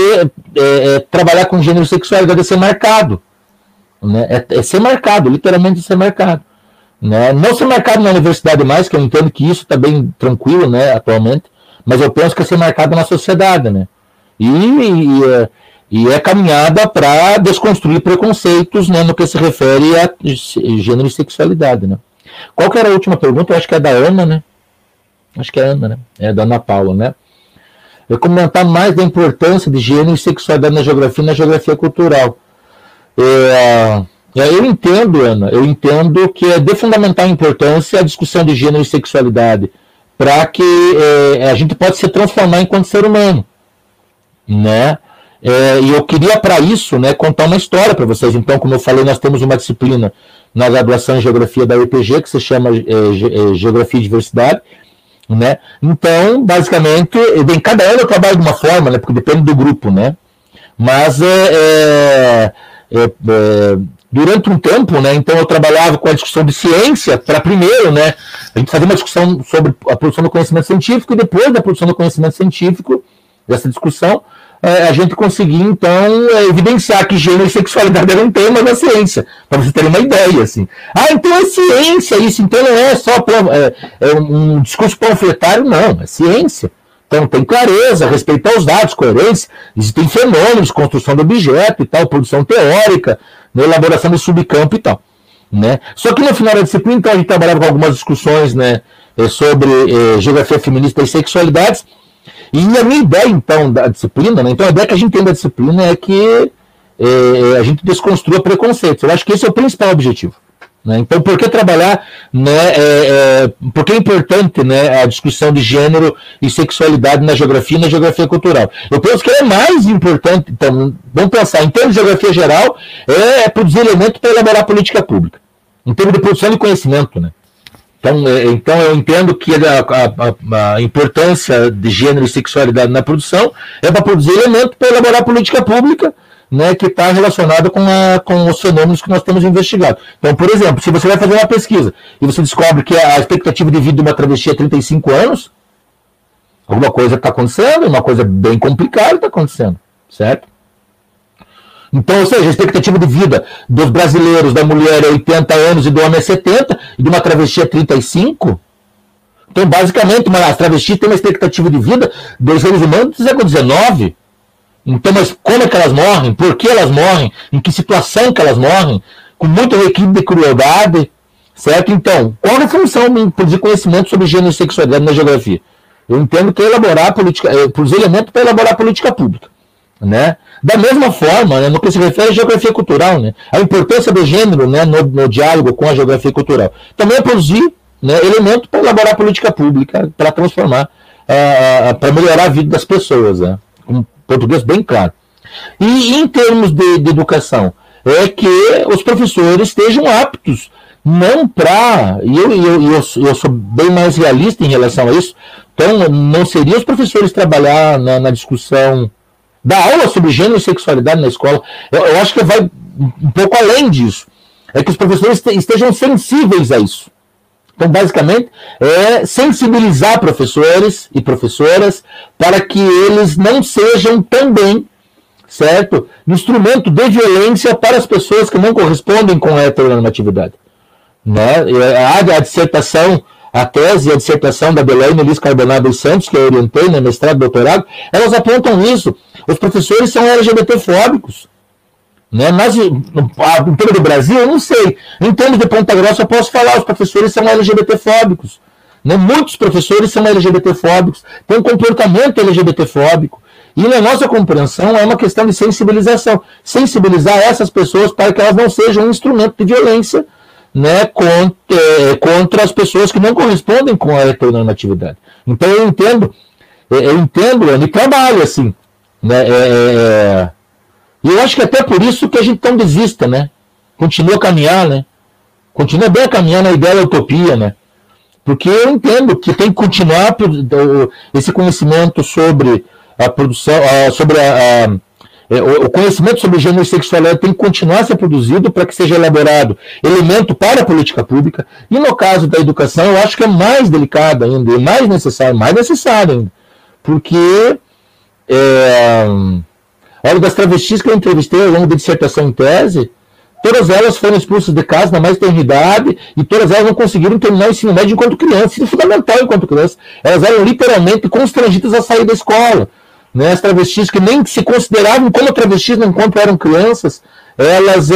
trabalhar com gênero e sexualidade é ser marcado. Né? É ser marcado, literalmente ser marcado. Né? Não ser marcado na universidade mais, que eu entendo que isso está bem tranquilo, né, atualmente. Mas eu penso que é ser marcado na sociedade, né? E é caminhada para desconstruir preconceitos, né, no que se refere a gênero e sexualidade, né? Qual que era a última pergunta? Eu acho que é da Ana, né? É da Ana Paula, né? Eu comentar mais da importância de gênero e sexualidade na geografia cultural. Eu entendo, Ana, que é de fundamental importância a discussão de gênero e sexualidade, para que a gente possa se transformar enquanto ser humano, né? E eu queria, para isso, né, contar uma história para vocês. Então, como eu falei, nós temos uma disciplina na graduação em Geografia da UEPG, que se chama Geografia e Diversidade, né? Então, basicamente, cada ano eu trabalho de uma forma, né, porque depende do grupo, né? Mas durante um tempo, né, então eu trabalhava com a discussão de ciência, para primeiro, né, a gente fazia uma discussão sobre a produção do conhecimento científico, e depois da produção do conhecimento científico, dessa discussão, a gente conseguia, então, evidenciar que gênero e sexualidade eram temas da ciência, para você ter uma ideia, assim. Ah, então é ciência isso, então não é só um discurso panfletário, não, é ciência. Então, tem clareza, respeito aos dados, coerência, existem fenômenos, construção do objeto e tal, produção teórica, né, elaboração do subcampo e tal. Né? Só que no final da disciplina, então, a gente trabalhava com algumas discussões, né, sobre geografia feminista e sexualidades, e a minha ideia, então, da disciplina, né, então a ideia que a gente tem da disciplina é que a gente desconstrua preconceitos. Eu acho que esse é o principal objetivo. Né? Então, por que trabalhar, né, por que é importante, né, a discussão de gênero e sexualidade na geografia cultural? Eu penso que é mais importante, então, vamos pensar, em termos de geografia geral, produzir elementos para elaborar política pública, em termos de produção de conhecimento, né? Então, eu entendo que a importância de gênero e sexualidade na produção é para produzir elementos para elaborar política pública, né, que está relacionado com os fenômenos que nós temos investigado. Então, por exemplo, se você vai fazer uma pesquisa e você descobre que a expectativa de vida de uma travesti é 35 anos, alguma coisa está acontecendo, uma coisa bem complicada está acontecendo, certo? Então, ou seja, a expectativa de vida dos brasileiros, da mulher é 80 anos e do homem é 70, e de uma travesti é 35. Então, basicamente, as travestis têm uma expectativa de vida dos seres humanos do século XIX. Então, mas como é que elas morrem? Por que elas morrem? Em que situação que elas morrem? Com muito requinte de crueldade, certo? Então, qual é a função de produzir conhecimento sobre gênero e sexualidade na geografia? Eu entendo que elaborar política, os elementos para elaborar política pública, né? Da mesma forma, né, no que se refere à geografia cultural, né, a importância do gênero, né, no diálogo com a geografia cultural, também é produzir, né, elemento para elaborar política pública, para transformar, para melhorar a vida das pessoas, né? Um português bem claro. E em termos de educação, é que os professores estejam aptos, não para, e eu sou bem mais realista em relação a isso, então não seria os professores trabalhar na discussão da aula sobre gênero e sexualidade na escola. Eu acho que vai um pouco além disso, é que os professores estejam sensíveis a isso. Então, basicamente, é sensibilizar professores e professoras para que eles não sejam também, certo, instrumento de violência para as pessoas que não correspondem com a heteronormatividade, né? A dissertação, a tese e a dissertação da Belaine Luiz Carbonado dos Santos, que eu orientei na mestrado e doutorado, elas apontam isso. Os professores são LGBTfóbicos, né? Mas, no termo do Brasil, eu não sei. Em termos de Ponta Grossa, eu posso falar, os professores são LGBTfóbicos, né? Muitos professores são LGBTfóbicos, têm um comportamento LGBTfóbico. E na nossa compreensão é uma questão de sensibilização. Sensibilizar essas pessoas para que elas não sejam um instrumento de violência, né, contra as pessoas que não correspondem com a heteronormatividade. Então eu entendo, ele trabalha assim, né, e eu acho que até por isso que a gente não desista, né? Continua a caminhar, né? Continua bem a caminhar na ideia da utopia, né? Porque eu entendo que tem que continuar esse conhecimento sobre a produção, sobre o conhecimento sobre gênero e sexualidade tem que continuar a ser produzido para que seja elaborado elemento para a política pública. E no caso da educação, eu acho que é mais delicado ainda, é mais necessário ainda. Porque olha, das travestis que eu entrevistei ao longo da dissertação em tese, todas elas foram expulsas de casa na maternidade e todas elas não conseguiram terminar o ensino médio enquanto criança, ensino fundamental enquanto criança. Elas eram literalmente constrangidas a sair da escola. Né, as travestis que nem se consideravam como travestis enquanto eram crianças, elas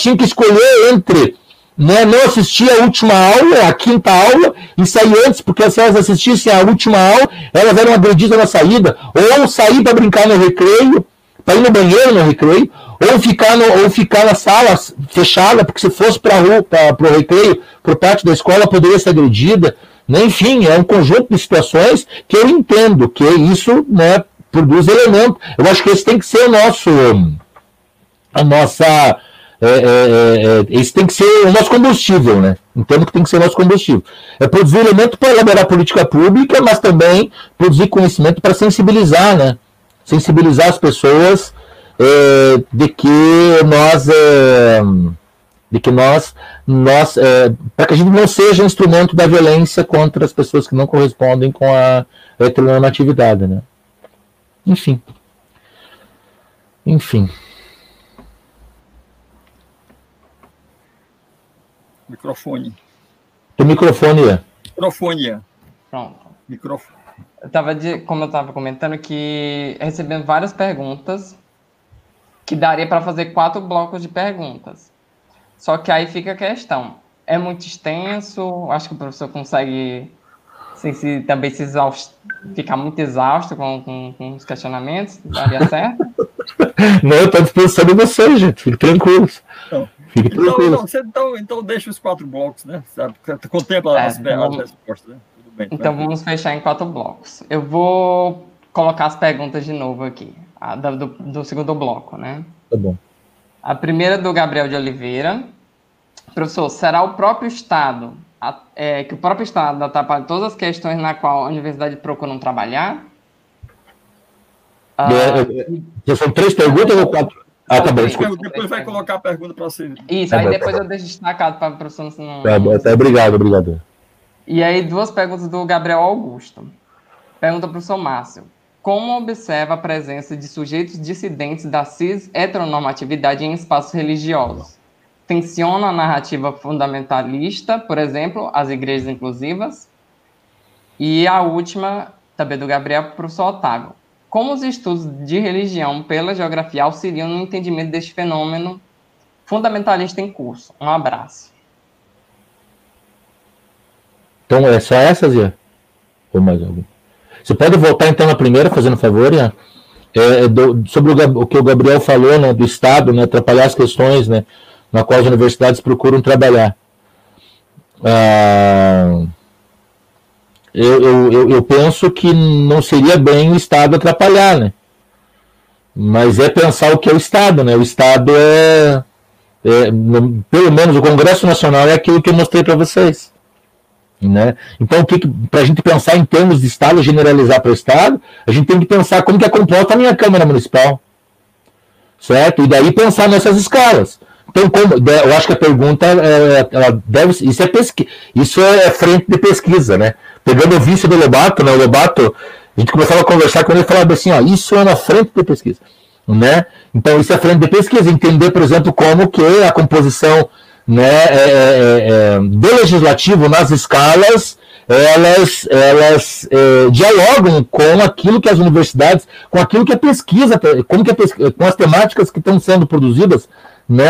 tinham que escolher entre, né, não assistir a última aula, a quinta aula, e sair antes, porque se elas assistissem a última aula, elas eram agredidas na saída, ou sair para brincar no recreio, para ir no banheiro no recreio, ou ficar na sala fechada, porque se fosse para o recreio, para o pátio da escola, poderia ser agredida. Enfim, é um conjunto de situações que eu entendo que isso, né, produz elementos. Eu acho que esse tem que ser o nosso combustível, né? Entendo que tem que ser o nosso combustível. É produzir elemento para elaborar política pública, mas também produzir conhecimento para sensibilizar, né? Sensibilizar as pessoas de que nós, para que a gente não seja instrumento da violência contra as pessoas que não correspondem com a heteronormatividade, né? Enfim. Microfone. O microfone é. Microfone. Pronto. Microfone. Como eu estava comentando, que recebendo várias perguntas, que daria para fazer 4 blocos de perguntas. Só que aí fica a questão, é muito extenso, acho que o professor consegue ficar muito exausto com os questionamentos, daria certo? Não, eu estou dispensando você, gente, fique tranquilo. Então deixa os 4 blocos, né? Sabe? Contempla as respostas, né? Tudo bem, então vamos fechar em 4 blocos. Eu vou colocar as perguntas de novo aqui, do segundo bloco, né? Tá bom. A primeira do Gabriel de Oliveira. Professor, será o próprio Estado, que o próprio Estado atrapalha todas as questões na qual a universidade procura não trabalhar? São 3 perguntas ou 4? Tá bom. Depois vai colocar a pergunta para você. Isso, aí depois eu deixo destacado para o professor. Obrigado. E aí 2 perguntas do Gabriel Augusto. Pergunta para o professor Márcio. Como observa a presença de sujeitos dissidentes da cis-heteronormatividade em espaços religiosos? Tensiona a narrativa fundamentalista, por exemplo, as igrejas inclusivas? E a última, também do Gabriel, para o professor Otávio. Como os estudos de religião pela geografia auxiliam no entendimento deste fenômeno fundamentalista em curso? Um abraço. Então, é só essa, Zé? Ou mais alguma? Você pode voltar, então, na primeira, fazendo favor, Ian? Sobre o que o Gabriel falou, né, do Estado, né, atrapalhar as questões, né, na qual as universidades procuram trabalhar. Eu penso que não seria bem o Estado atrapalhar, né? Mas é pensar o que é o Estado, né? O Estado pelo menos o Congresso Nacional é aquilo que eu mostrei para vocês, né? Então, para a gente pensar em termos de Estado, generalizar para o Estado, a gente tem que pensar como que é composta a minha Câmara Municipal, certo? E daí pensar nessas escalas. Então, eu acho que a pergunta ela deve, isso é frente de pesquisa, né? Pegando o vício do Lobato, né? O Lobato, a gente começava a conversar com ele e falava assim, ó, isso é na frente de pesquisa, né? Então, isso é frente de pesquisa, entender, por exemplo, como que a composição, né, do legislativo nas escalas, elas dialogam com aquilo que as universidades, com aquilo que a pesquisa, com as temáticas que estão sendo produzidas, né,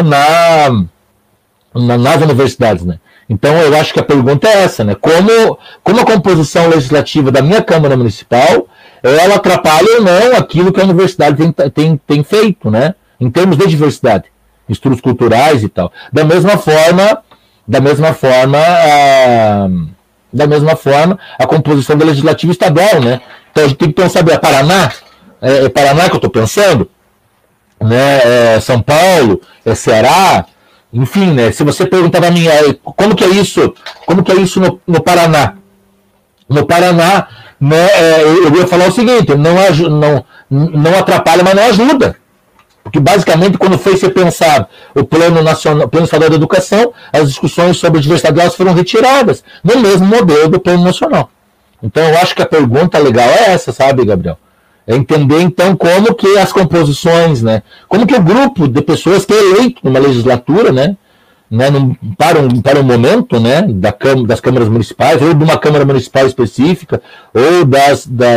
nas universidades, né? Então, eu acho que a pergunta é essa, né? Como a composição legislativa da minha Câmara Municipal, ela atrapalha ou não aquilo que a universidade tem feito, né? Em termos de diversidade, estudos culturais e tal. Da mesma forma, a composição do legislativo estadual, né? Então, a gente tem que pensar, Paraná? É Paraná que eu estou pensando? Né? É São Paulo? É Ceará? Enfim, né? Se você perguntar para mim, como que é isso? Como que é isso no Paraná? No Paraná, né, eu ia falar o seguinte, não atrapalha, mas não ajuda. Porque basicamente, quando foi ser pensado o Plano Estadual de Educação, as discussões sobre diversidade elas foram retiradas, no mesmo modelo do Plano Nacional. Então, eu acho que a pergunta legal é essa, sabe, Gabriel? É entender, então, como que as composições, né? Como que o grupo de pessoas que é eleito numa legislatura, né? Para um momento, né? Das câmaras municipais, ou de uma câmara municipal específica, ou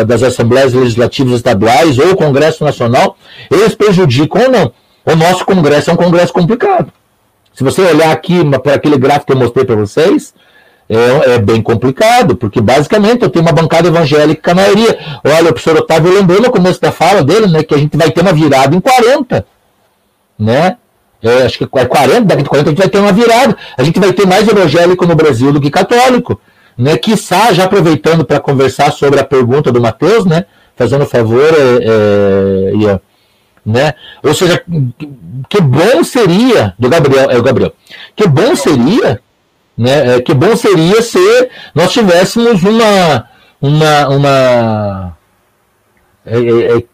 das assembleias legislativas estaduais, ou o Congresso Nacional, eles prejudicam ou não. O nosso Congresso é um Congresso complicado. Se você olhar aqui para aquele gráfico que eu mostrei para vocês, é bem complicado, porque basicamente eu tenho uma bancada evangélica na maioria. Olha, o professor Otávio lembrou no começo da fala dele, né, que a gente vai ter uma virada em 40, né? Acho que é 40, daqui de 40 a gente vai ter uma virada. A gente vai ter mais evangélico no Brasil do que católico, né? Quiçá, já aproveitando para conversar sobre a pergunta do Matheus, né, fazendo o favor, Ian, né? Ou seja, que bom seria, do Gabriel, é o Gabriel, que bom seria, né? Que bom seria se nós tivéssemos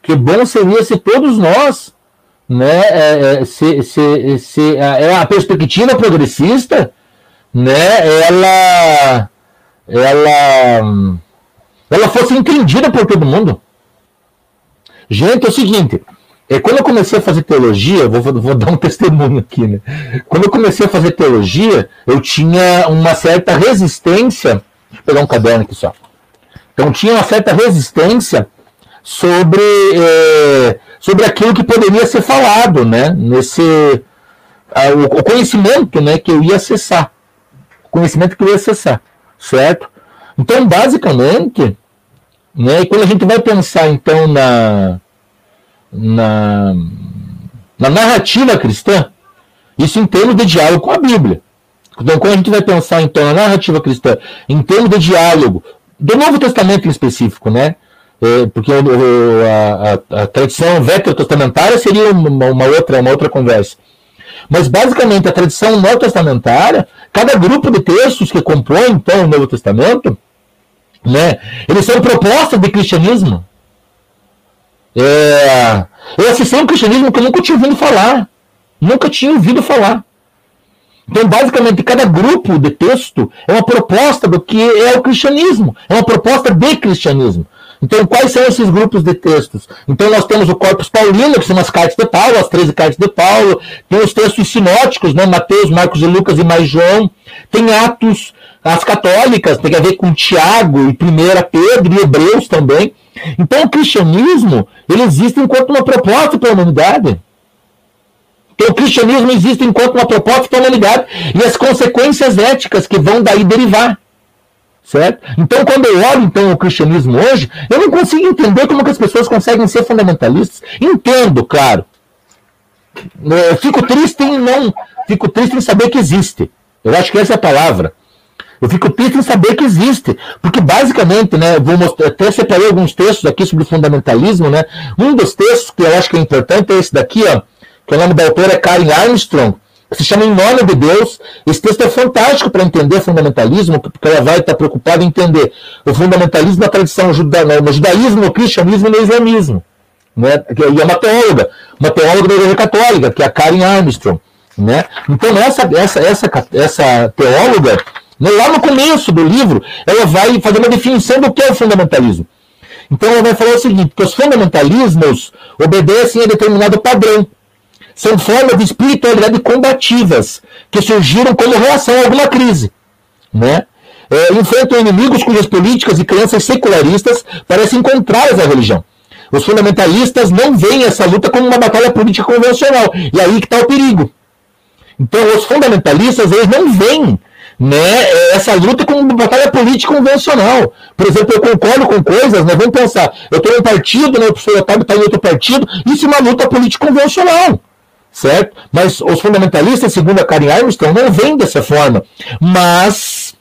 que bom seria se todos nós, né, a perspectiva progressista, né, ela fosse entendida por todo mundo. Gente, é o seguinte, quando eu comecei a fazer teologia, vou dar um testemunho aqui, né? Quando eu comecei a fazer teologia, eu tinha uma certa resistência, deixa eu pegar um caderno aqui só, então tinha uma certa resistência sobre aquilo que poderia ser falado, né? O conhecimento, né, que eu ia acessar, certo? Então, basicamente, né, quando a gente vai pensar, então, na narrativa cristã, isso em termos de diálogo com a Bíblia. Então, quando a gente vai pensar, então, na narrativa cristã, em termos de diálogo, do Novo Testamento em específico, né? Porque a tradição veterotestamentária seria uma outra conversa. Mas, basicamente, a tradição neotestamentária, cada grupo de textos que compõe, então, o Novo Testamento, né, eles são propostas de cristianismo. Eu assisti um cristianismo que eu nunca tinha ouvido falar. Então, basicamente, cada grupo de texto é uma proposta do que é o cristianismo. É uma proposta de cristianismo. Então, quais são esses grupos de textos? Então, nós temos o Corpus Paulino, que são as cartas de Paulo, as 13 cartas de Paulo. Tem os textos sinóticos, né? Mateus, Marcos e Lucas e mais João. Tem Atos, as católicas, tem a ver com Tiago e 1 Pedro e Hebreus também. Então, o cristianismo, ele existe enquanto uma proposta para a humanidade. E as consequências éticas que vão daí derivar. Certo? Então, quando eu olho então, o cristianismo hoje, eu não consigo entender como que as pessoas conseguem ser fundamentalistas. Entendo, claro. Eu fico triste em não... Fico triste em saber que existe. Eu acho que essa é a palavra. Eu fico triste em saber que existe. Porque, basicamente, né, vou mostrar, até separei alguns textos aqui sobre fundamentalismo. Né? Um dos textos que eu acho que é importante é esse daqui, ó, que o nome da autora é Karen Armstrong, que se chama Em Nome de Deus. Esse texto é fantástico para entender fundamentalismo, porque ela vai estar preocupada em entender o fundamentalismo na tradição no judaísmo, no cristianismo e no islamismo. Né? E é uma teóloga da Igreja Católica, que é a Karen Armstrong. Né? Então, essa teóloga, né, lá no começo do livro, ela vai fazer uma definição do que é o fundamentalismo. Então, ela vai falar o seguinte, que os fundamentalismos obedecem a determinado padrão. São formas de espiritualidade combativas, que surgiram como reação a alguma crise. Né? Enfrentam inimigos cujas políticas e crenças secularistas parecem contrárias à religião. Os fundamentalistas não veem essa luta como uma batalha política convencional. E aí que está o perigo. Então, os fundamentalistas, eles não veem, né, essa luta como uma batalha política convencional. Por exemplo, eu concordo com coisas, né, vamos pensar, eu estou em um partido, né, o professor Otávio está em outro partido, isso é uma luta política convencional. Certo? Mas os fundamentalistas, segundo a Karen Armstrong, não vêm dessa forma, mas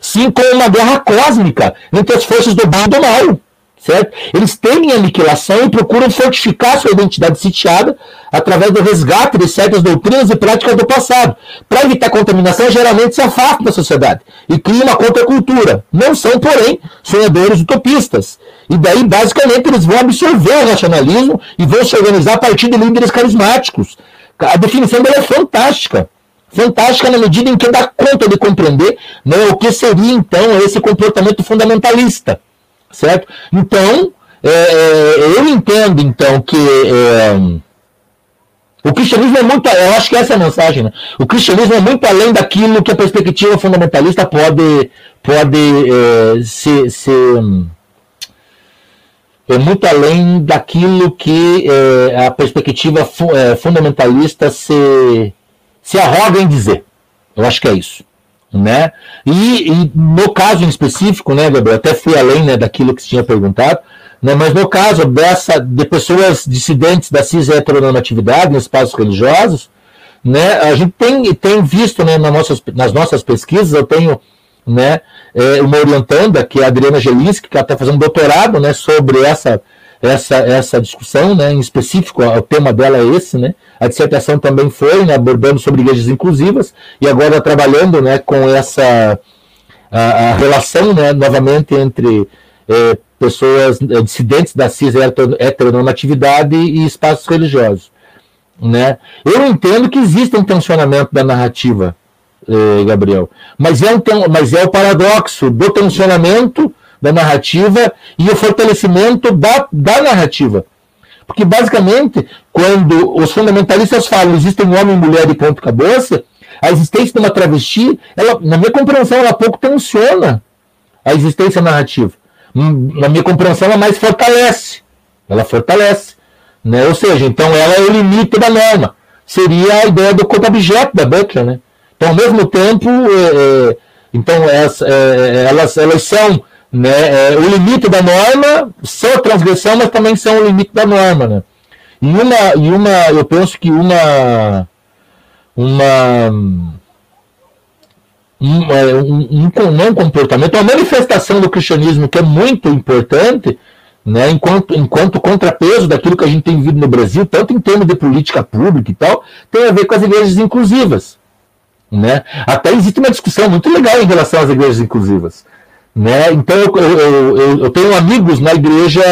sim com uma guerra cósmica entre as forças do bem e do mal. Certo? Eles temem a aniquilação e procuram fortificar sua identidade sitiada através do resgate de certas doutrinas e práticas do passado. Para evitar contaminação, geralmente se afastam da sociedade e criam uma contracultura. Não são, porém, sonhadores utopistas. E daí, basicamente, eles vão absorver o racionalismo e vão se organizar a partir de líderes carismáticos. A definição dela é fantástica. Fantástica na medida em que dá conta de compreender, né, o que seria, então, esse comportamento fundamentalista. Certo? Então, eu entendo, então, que o cristianismo é muito... Eu acho que essa é a mensagem, né? O cristianismo é muito além daquilo que a perspectiva fundamentalista pode ser... É muito além daquilo que a perspectiva fundamentalista se arroga em dizer. Eu acho que é isso. Né? E no caso em específico, né, Gabriel, até fui além, né, daquilo que se tinha perguntado, né, mas no caso de pessoas dissidentes da cis-heteronormatividade nos espaços religiosos, né, a gente tem visto, né, nas nossas pesquisas, eu tenho, né, uma orientanda, que é a Adriana Gelinski, que ela está fazendo doutorado, né, sobre essa discussão, né, em específico, o tema dela é esse, né, a dissertação também foi, né, abordando sobre igrejas inclusivas, e agora trabalhando, né, com essa a relação, né, novamente entre pessoas dissidentes da cis-heteronormatividade e espaços religiosos. Né. Eu entendo que existe um tensionamento da narrativa, Gabriel, mas é o paradoxo do tensionamento da narrativa e o fortalecimento da narrativa. Porque, basicamente, quando os fundamentalistas falam existem homem, mulher e ponto cabeça, a existência de uma travesti, ela, na minha compreensão, ela pouco tensiona a existência narrativa. Na minha compreensão, ela mais fortalece. Ela fortalece. Né? Ou seja, então ela é o limite da norma. Seria a ideia do corpo objeto da Butler. Né? Então, ao mesmo tempo, elas são... Né, o limite da norma, são a transgressão, mas também são o limite da norma, né? Eu penso que um comportamento, uma manifestação do cristianismo que é muito importante, né, enquanto contrapeso daquilo que a gente tem vivido no Brasil, tanto em termos de política pública e tal, tem a ver com as igrejas inclusivas, né? Até existe uma discussão muito legal em relação às igrejas inclusivas. Né? Então eu tenho amigos na igreja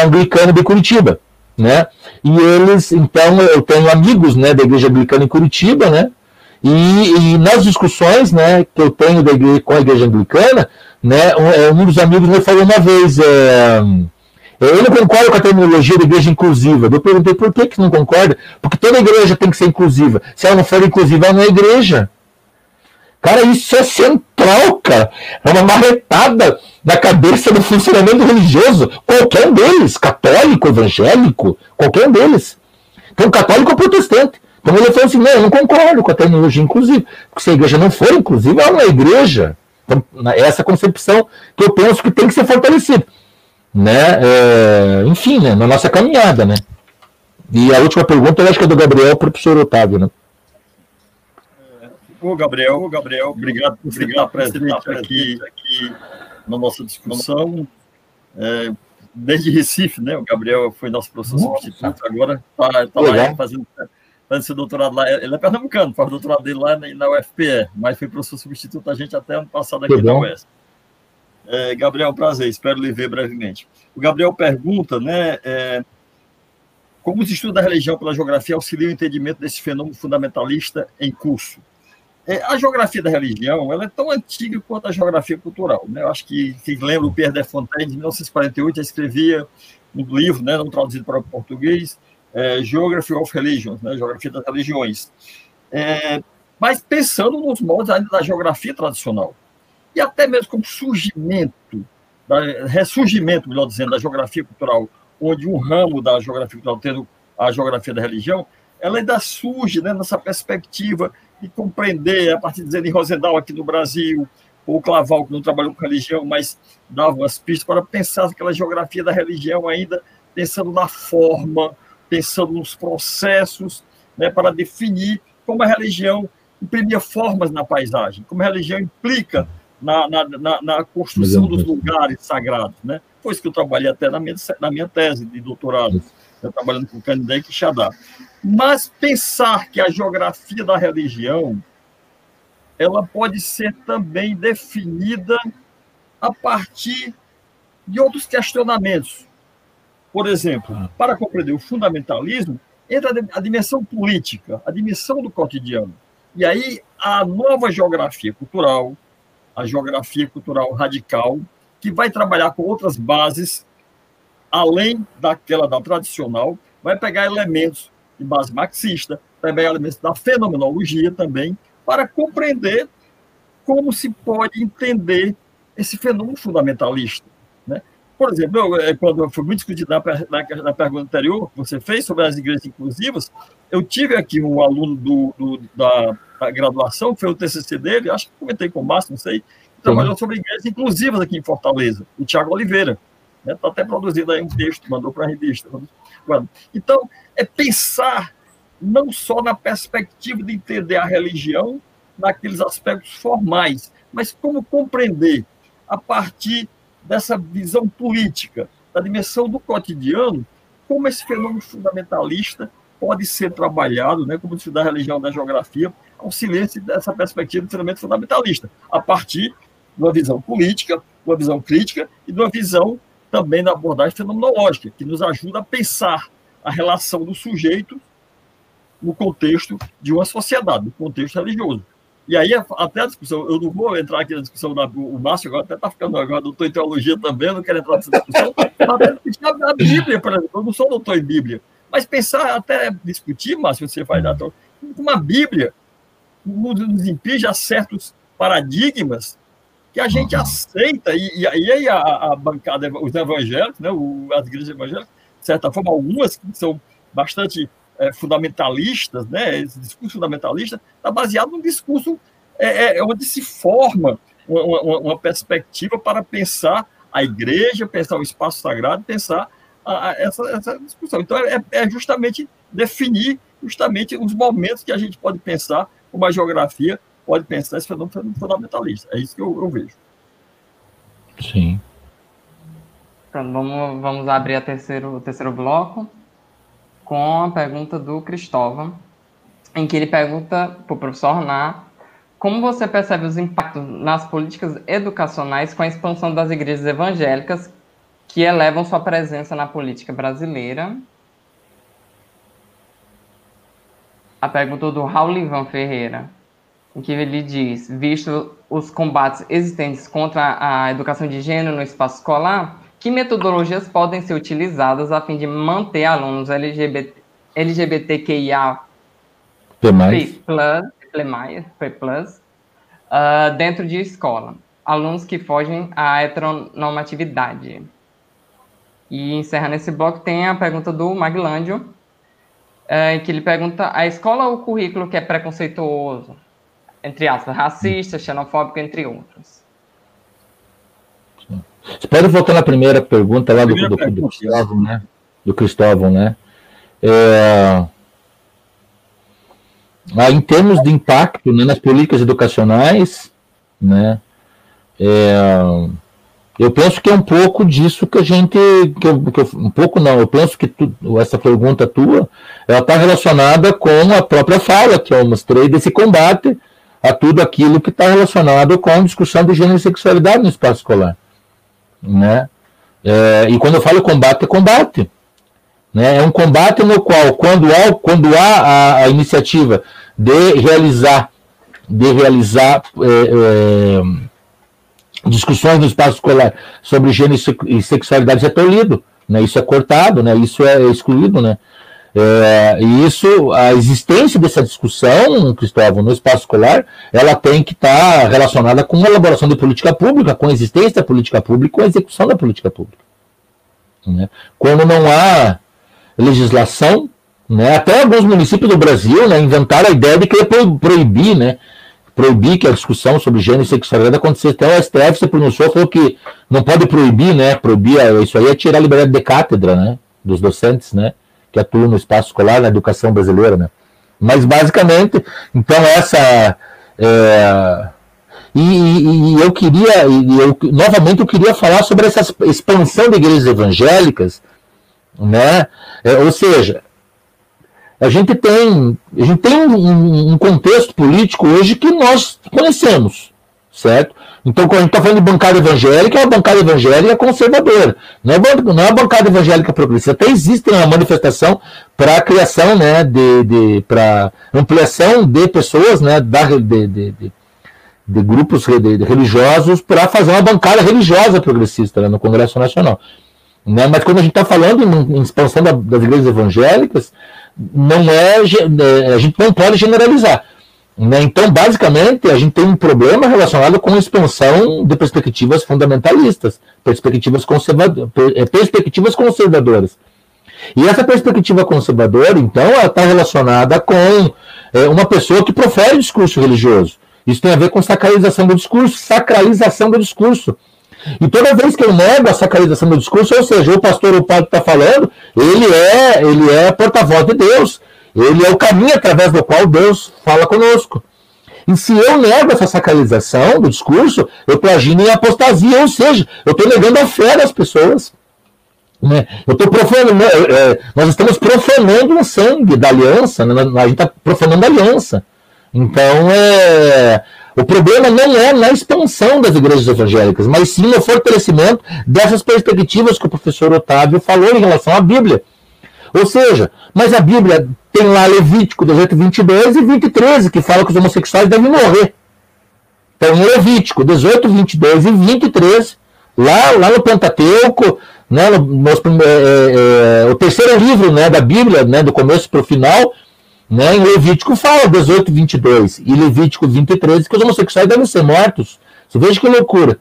anglicana de Curitiba, né? E eles, então eu tenho amigos, né, da igreja anglicana em Curitiba, né? E nas discussões, né, que eu tenho com a igreja anglicana, né, um dos amigos me falou uma vez, eu não concordo com a terminologia da igreja inclusiva. Eu perguntei por que não concorda, porque toda igreja tem que ser inclusiva. Se ela não for inclusiva, ela não é igreja. Cara, isso é central, cara. É uma marretada na cabeça do funcionamento religioso. Qualquer um deles, católico, evangélico, qualquer um deles. Então, católico ou protestante. Então ele falou assim, não, eu não concordo com a terminologia inclusiva, porque se a igreja não for inclusiva, ela não é igreja. Então, essa concepção que eu penso que tem que ser fortalecida. Né? Enfim, né? Na nossa caminhada. Né? E a última pergunta, eu acho que é do Gabriel para o professor Otávio. Né? Ô Gabriel, obrigado por estar presente aqui na nossa discussão. Desde Recife, né? O Gabriel foi nosso professor substituto, agora está lá fazendo seu doutorado lá. Ele é pernambucano, faz o doutorado dele lá na UFPE, mas foi professor substituto da gente até ano passado aqui na UESP. Gabriel, prazer, espero lhe ver brevemente. O Gabriel pergunta, né, como os estudos da religião pela geografia auxiliam o entendimento desse fenômeno fundamentalista em curso? A geografia da religião ela é tão antiga quanto a geografia cultural. Né? Eu acho que, quem lembra, o Pierre de Fontaine, em 1948, escrevia um livro, né, não traduzido para o português, Geography of Religions, né, Geografia das Religiões. Mas pensando nos modos ainda da geografia tradicional, e até mesmo como ressurgimento, melhor dizendo, da geografia cultural, onde um ramo da geografia cultural, tendo a geografia da religião, ela ainda surge, né, nessa perspectiva de compreender, a partir de Zeni Rosendal aqui no Brasil, ou Claval, que não trabalhou com religião, mas dava as pistas para pensar aquela geografia da religião ainda, pensando na forma, pensando nos processos, né, para definir como a religião imprimia formas na paisagem, como a religião implica na construção dos lugares sagrados. Né? Foi isso que eu trabalhei até na minha tese de doutorado, trabalhando com Canindé e Xadá. Mas pensar que a geografia da religião ela pode ser também definida a partir de outros questionamentos. Por exemplo, para compreender o fundamentalismo, entra a dimensão política, a dimensão do cotidiano. E aí a nova geografia cultural, a geografia cultural radical, que vai trabalhar com outras bases, além daquela da tradicional, vai pegar elementos de base marxista, vai pegar elementos da fenomenologia também, para compreender como se pode entender esse fenômeno fundamentalista. Né? Por exemplo, quando foi muito discutido na pergunta anterior que você fez sobre as igrejas inclusivas, eu tive aqui um aluno da graduação, que foi o TCC dele, acho que comentei com o Márcio, não sei, que trabalhou sobre igrejas inclusivas aqui em Fortaleza, o Tiago Oliveira. Está até produzindo aí um texto, mandou para a revista. Então, é pensar não só na perspectiva de entender a religião naqueles aspectos formais, mas como compreender a partir dessa visão política, da dimensão do cotidiano, como esse fenômeno fundamentalista pode ser trabalhado, né, como estudar a religião da geografia, auxiliando-se dessa perspectiva de treinamento fundamentalista, a partir de uma visão política, de uma visão crítica e de uma visão também na abordagem fenomenológica, que nos ajuda a pensar a relação do sujeito no contexto de uma sociedade, no contexto religioso. E aí, até a discussão, eu não vou entrar aqui na discussão, o Márcio agora até está ficando agora doutor em teologia também, eu não quero entrar nessa discussão, a Bíblia, por exemplo, eu não sou doutor em Bíblia, mas pensar, até discutir, Márcio, você vai dar uma Bíblia nos impinge a certos paradigmas que a gente aceita, e aí a bancada, os evangélicos, né, as igrejas evangélicas, de certa forma, algumas que são bastante fundamentalistas, né, esse discurso fundamentalista está baseado num discurso onde se forma uma perspectiva para pensar a igreja, pensar o espaço sagrado, pensar essa discussão. Então, é justamente definir justamente os momentos que a gente pode pensar uma geografia, pode pensar esse fenômeno fundamentalista. É isso que eu vejo. Sim. Pronto, vamos abrir o terceiro bloco com a pergunta do Cristóvão, em que ele pergunta para o professor Ornat como você percebe os impactos nas políticas educacionais com a expansão das igrejas evangélicas que elevam sua presença na política brasileira. A pergunta do Raul Ivan Ferreira, em que ele diz, visto os combates existentes contra a educação de gênero no espaço escolar, que metodologias podem ser utilizadas a fim de manter alunos LGBTQIA+, dentro de escola, alunos que fogem à heteronormatividade? E encerrando esse bloco, tem a pergunta do Maglândio, em que ele pergunta: a escola ou o currículo que é preconceituoso, entre aspas, racista, xenofóbico, entre outros? Espero voltar na primeira pergunta lá do Cristóvão, né? Em termos de impacto, né, nas políticas educacionais, né, eu penso que é um pouco disso que a gente... eu penso que essa pergunta tua está relacionada com a própria fala que eu mostrei desse combate a tudo aquilo que está relacionado com a discussão de gênero e sexualidade no espaço escolar. Né? E quando eu falo combate, é combate. Né? É um combate no qual, quando há a iniciativa de realizar discussões no espaço escolar sobre gênero e sexualidade, é tolhido, né? Isso é cortado, né? Isso é excluído. Né? A existência dessa discussão, Cristóvão, no espaço escolar, ela tem que estar relacionada com a elaboração de política pública, com a existência da política pública, com a execução da política pública. Né? Quando não há legislação, né? Até alguns municípios do Brasil, né, inventaram a ideia de querer proibir, né? Proibir que a discussão sobre gênero e sexualidade acontecesse. Até o STF se pronunciou, falou que não pode proibir, né? Proibir isso aí é tirar a liberdade de cátedra, né? Dos docentes, né? Que atuam no espaço escolar, na educação brasileira, né? Mas basicamente, então essa... eu queria falar sobre essa expansão de igrejas evangélicas, né? Ou seja, a gente tem um contexto político hoje que nós conhecemos, certo? Então, quando a gente está falando de bancada evangélica, é uma bancada evangélica conservadora, não é uma bancada evangélica progressista. Até existe uma manifestação para a criação, né, para ampliação de pessoas, né, de grupos religiosos, para fazer uma bancada religiosa progressista, né, no Congresso Nacional. Né? Mas quando a gente está falando em expansão das igrejas evangélicas, a gente não pode generalizar. Né? Então, basicamente, a gente tem um problema relacionado com a expansão de perspectivas fundamentalistas, perspectivas conservadoras. E essa perspectiva conservadora, então, ela está relacionada com uma pessoa que profere o discurso religioso. Isso tem a ver com sacralização do discurso. E toda vez que eu nego a sacralização do discurso, ou seja, o pastor ou o padre está falando, ele é porta-voz de Deus. Ele é o caminho através do qual Deus fala conosco. E se eu nego essa sacralização do discurso, eu plagio em apostasia, ou seja, eu estou negando a fé das pessoas. Né? Nós estamos profanando o sangue da aliança, né? A gente está profanando a aliança. Então, o problema não é na expansão das igrejas evangélicas, mas sim no fortalecimento dessas perspectivas que o professor Otávio falou em relação à Bíblia. Ou seja, mas a Bíblia tem lá Levítico 18:22 e 23, que fala que os homossexuais devem morrer. Então, Levítico 18:22 e 23, lá no Pentateuco, né, o terceiro livro, né, da Bíblia, né, do começo para o final, né, em Levítico fala 18:22 e Levítico 23, que os homossexuais devem ser mortos. Você veja que loucura.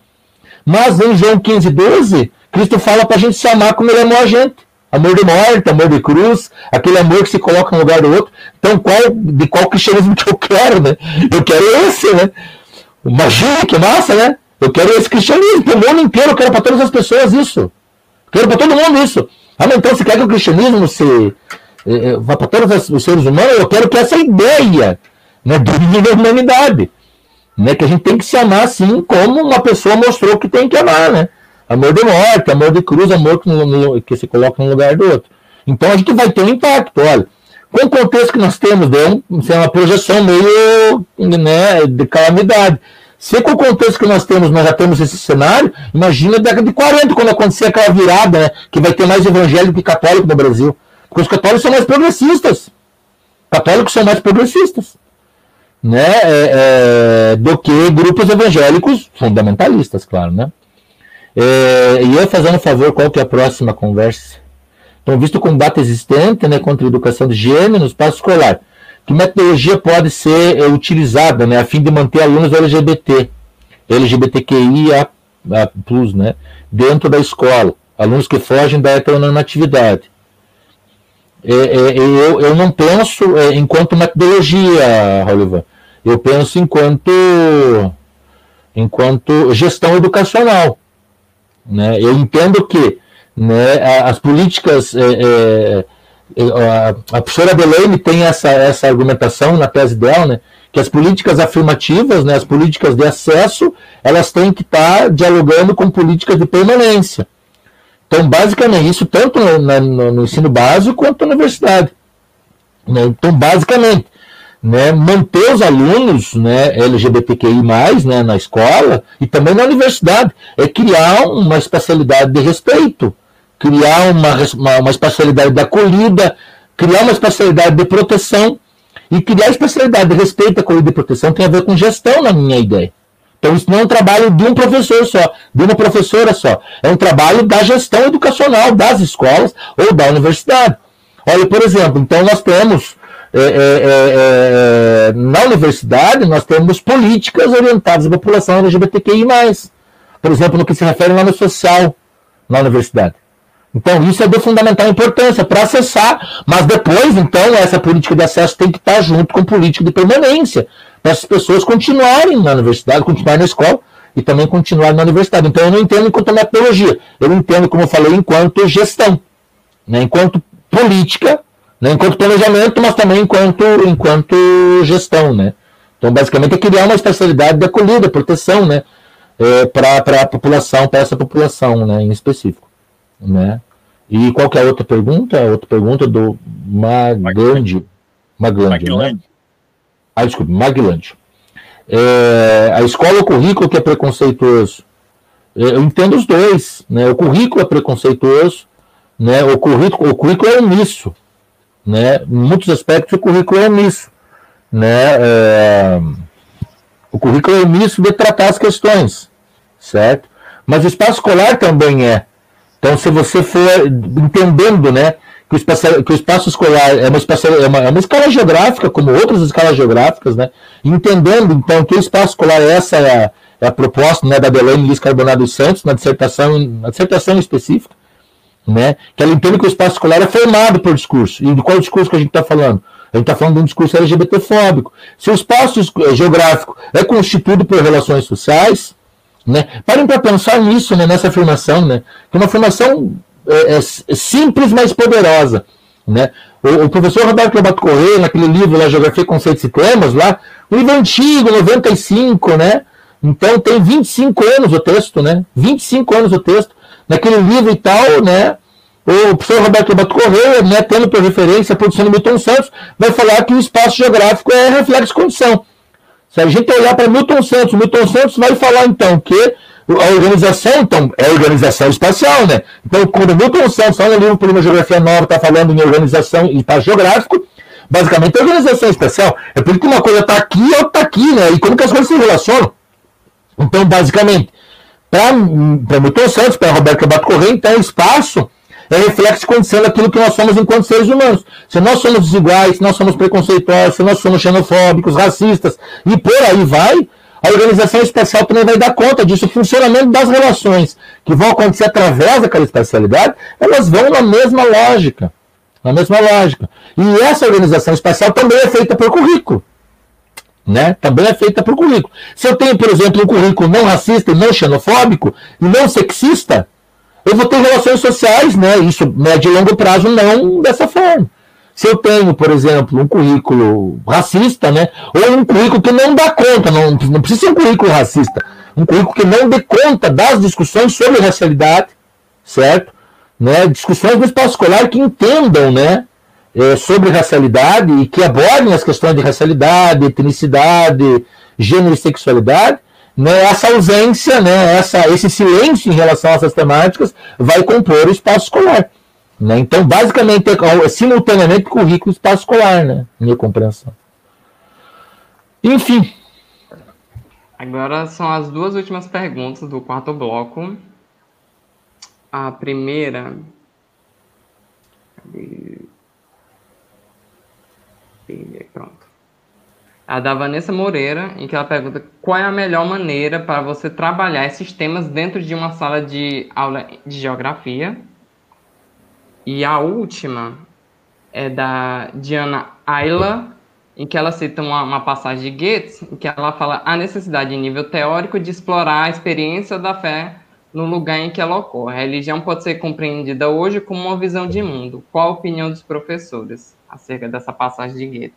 Mas em João 15:12, Cristo fala para a gente se amar como ele amou a gente. Amor de morte, amor de cruz, aquele amor que se coloca no lugar do outro. Então, de qual cristianismo que eu quero, né? Eu quero esse, né? Imagina, que massa, né? Eu quero esse cristianismo, para o mundo inteiro, eu quero para todas as pessoas isso. Eu quero para todo mundo isso. Ah, mas então você quer que o cristianismo vá para todos os seres humanos? Eu quero que essa ideia, né, domine da humanidade. Né? Que a gente tem que se amar assim, como uma pessoa mostrou que tem que amar, né? Amor de morte, amor de cruz, amor que se coloca no lugar do outro. Então a gente vai ter um impacto, olha. Com o contexto que nós temos, é uma projeção meio, né, de calamidade. Se com o contexto que nós já temos esse cenário, imagina a década de 40, quando acontecer aquela virada, né, que vai ter mais evangélico que católico no Brasil. Porque os católicos são mais progressistas. Né, do que grupos evangélicos fundamentalistas, claro, né? E eu fazendo um favor, qual que é a próxima conversa? Então, visto o combate existente, né, contra a educação de gênero no espaço escolar, que metodologia pode ser utilizada, né, a fim de manter alunos LGBTQIA+, né, dentro da escola, alunos que fogem da heteronormatividade? Eu não penso enquanto metodologia, Raul, eu penso enquanto gestão educacional, né? Eu entendo que, né, as políticas, a professora Belaine tem essa argumentação na tese dela, né, que as políticas afirmativas, né, as políticas de acesso, elas têm que estar dialogando com políticas de permanência. Então, basicamente, isso tanto no ensino básico quanto na universidade, né? Então, basicamente, né, manter os alunos, né, LGBTQI+, né, na escola e também na universidade, é criar uma espacialidade de respeito, criar uma espacialidade de acolhida, criar uma espacialidade de proteção, e criar a espacialidade de respeito, acolhida e proteção tem a ver com gestão, na minha ideia. Então, isso não é um trabalho de um professor só, de uma professora só. É um trabalho da gestão educacional das escolas ou da universidade. Olha, por exemplo, então nós temos, na universidade, nós temos políticas orientadas à população LGBTQI+. Por exemplo, no que se refere ao social na universidade. Então, isso é de fundamental importância para acessar, mas depois, então, essa política de acesso tem que estar junto com política de permanência, para as pessoas continuarem na universidade, continuarem na escola e também continuarem na universidade. Então, eu não entendo enquanto metodologia, eu entendo, como eu falei, enquanto gestão, né? Enquanto política, né? Enquanto planejamento, mas também enquanto gestão, né? Então, basicamente, é criar uma especialidade de acolhida, proteção, né? Para a população, para essa população, né, em específico. Né? E qual que é a outra pergunta? Outra pergunta do Maglandi. Né? Ah, desculpa, Maglandi. A escola ou o currículo que é preconceituoso? Eu entendo os dois, né? O currículo é preconceituoso, né? O currículo é omisso, né? Em muitos aspectos o currículo é omisso, né? O currículo é omisso de tratar as questões, certo? Mas o espaço escolar também é. Então, se você for entendendo, né, que o espaço escolar é uma escala geográfica, como outras escalas geográficas, né, entendendo, então, que o espaço escolar, essa é a proposta, né, da Belaine Liz Carbonado dos Santos, na dissertação específica, né, que ela entende que o espaço escolar é formado por discurso. E de qual discurso que a gente está falando? A gente está falando de um discurso LGBTfóbico. Se o espaço geográfico é constituído por relações sociais, né? Parem para pensar nisso, né, nessa afirmação, né, que é uma afirmação simples, mas poderosa, né? O professor Roberto Lobato Corrêa, naquele livro lá, Geografia, Conceitos e Temas, lá, um livro antigo, 95, né? Então tem 25 anos o texto, né? 25 anos o texto, naquele livro e tal, né? O professor Roberto Lobato Corrêa, né, tendo por referência a produção de Milton Santos, vai falar que o espaço geográfico é reflexo-condição. Se a gente olhar para Milton Santos vai falar, então, que a organização, então, é organização espacial, né? Então, quando Milton Santos, lá no livro por uma geografia nova, está falando em organização e espaço geográfico, basicamente é organização espacial. É porque uma coisa está aqui e outra está aqui, né? E como que as coisas se relacionam? Então, basicamente, para Milton Santos, para Roberto Lobato Corrêa, então, espaço é reflexo e condição daquilo que nós somos enquanto seres humanos. Se nós somos desiguais, se nós somos preconceituosos, se nós somos xenofóbicos, racistas, e por aí vai, a organização espacial também vai dar conta disso. O funcionamento das relações que vão acontecer através daquela espacialidade, elas vão na mesma lógica. Na mesma lógica. E essa organização espacial também é feita por currículo, né? Também é feita por currículo. Se eu tenho, por exemplo, um currículo não racista, e não xenofóbico, e não sexista, eu vou ter relações sociais, né? Isso, médio e longo prazo, não dessa forma. Se eu tenho, por exemplo, um currículo racista, né? Ou um currículo que não dá conta, não precisa ser um currículo racista, um currículo que não dê conta das discussões sobre racialidade, certo? Né? Discussões do espaço escolar que entendam, né, sobre racialidade e que abordem as questões de racialidade, etnicidade, gênero e sexualidade. Essa ausência, né, esse silêncio em relação a essas temáticas vai compor o espaço escolar, né? Então, basicamente, simultaneamente currículo e espaço escolar, né, minha compreensão. Enfim. Agora são as duas últimas perguntas do quarto bloco. A primeira... Pronto. A da Vanessa Moreira, em que ela pergunta qual é a melhor maneira para você trabalhar esses temas dentro de uma sala de aula de geografia. E a última é da Diana Ayla, em que ela cita uma passagem de Goethe, em que ela fala a necessidade, em nível teórico, de explorar a experiência da fé no lugar em que ela ocorre. A religião pode ser compreendida hoje como uma visão de mundo. Qual a opinião dos professores acerca dessa passagem de Goethe?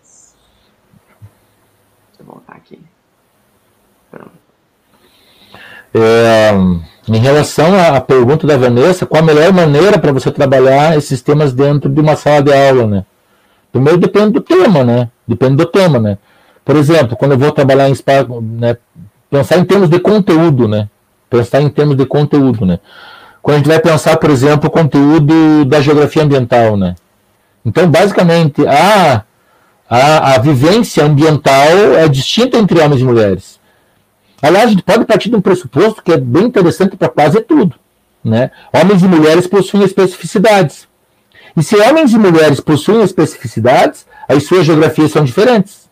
Deixa eu voltar aqui. Pronto. Em relação à pergunta da Vanessa, qual a melhor maneira para você trabalhar esses temas dentro de uma sala de aula, né? Primeiro depende do tema, né? Depende do tema, né? Por exemplo, quando eu vou trabalhar em espaço, né? Pensar em termos de conteúdo, né? Quando a gente vai pensar, por exemplo, o conteúdo da geografia ambiental, né? Então, basicamente, a vivência ambiental é distinta entre homens e mulheres. Aliás, a gente pode partir de um pressuposto que é bem interessante para quase tudo, né? Homens e mulheres possuem especificidades. E se homens e mulheres possuem especificidades, as suas geografias são diferentes.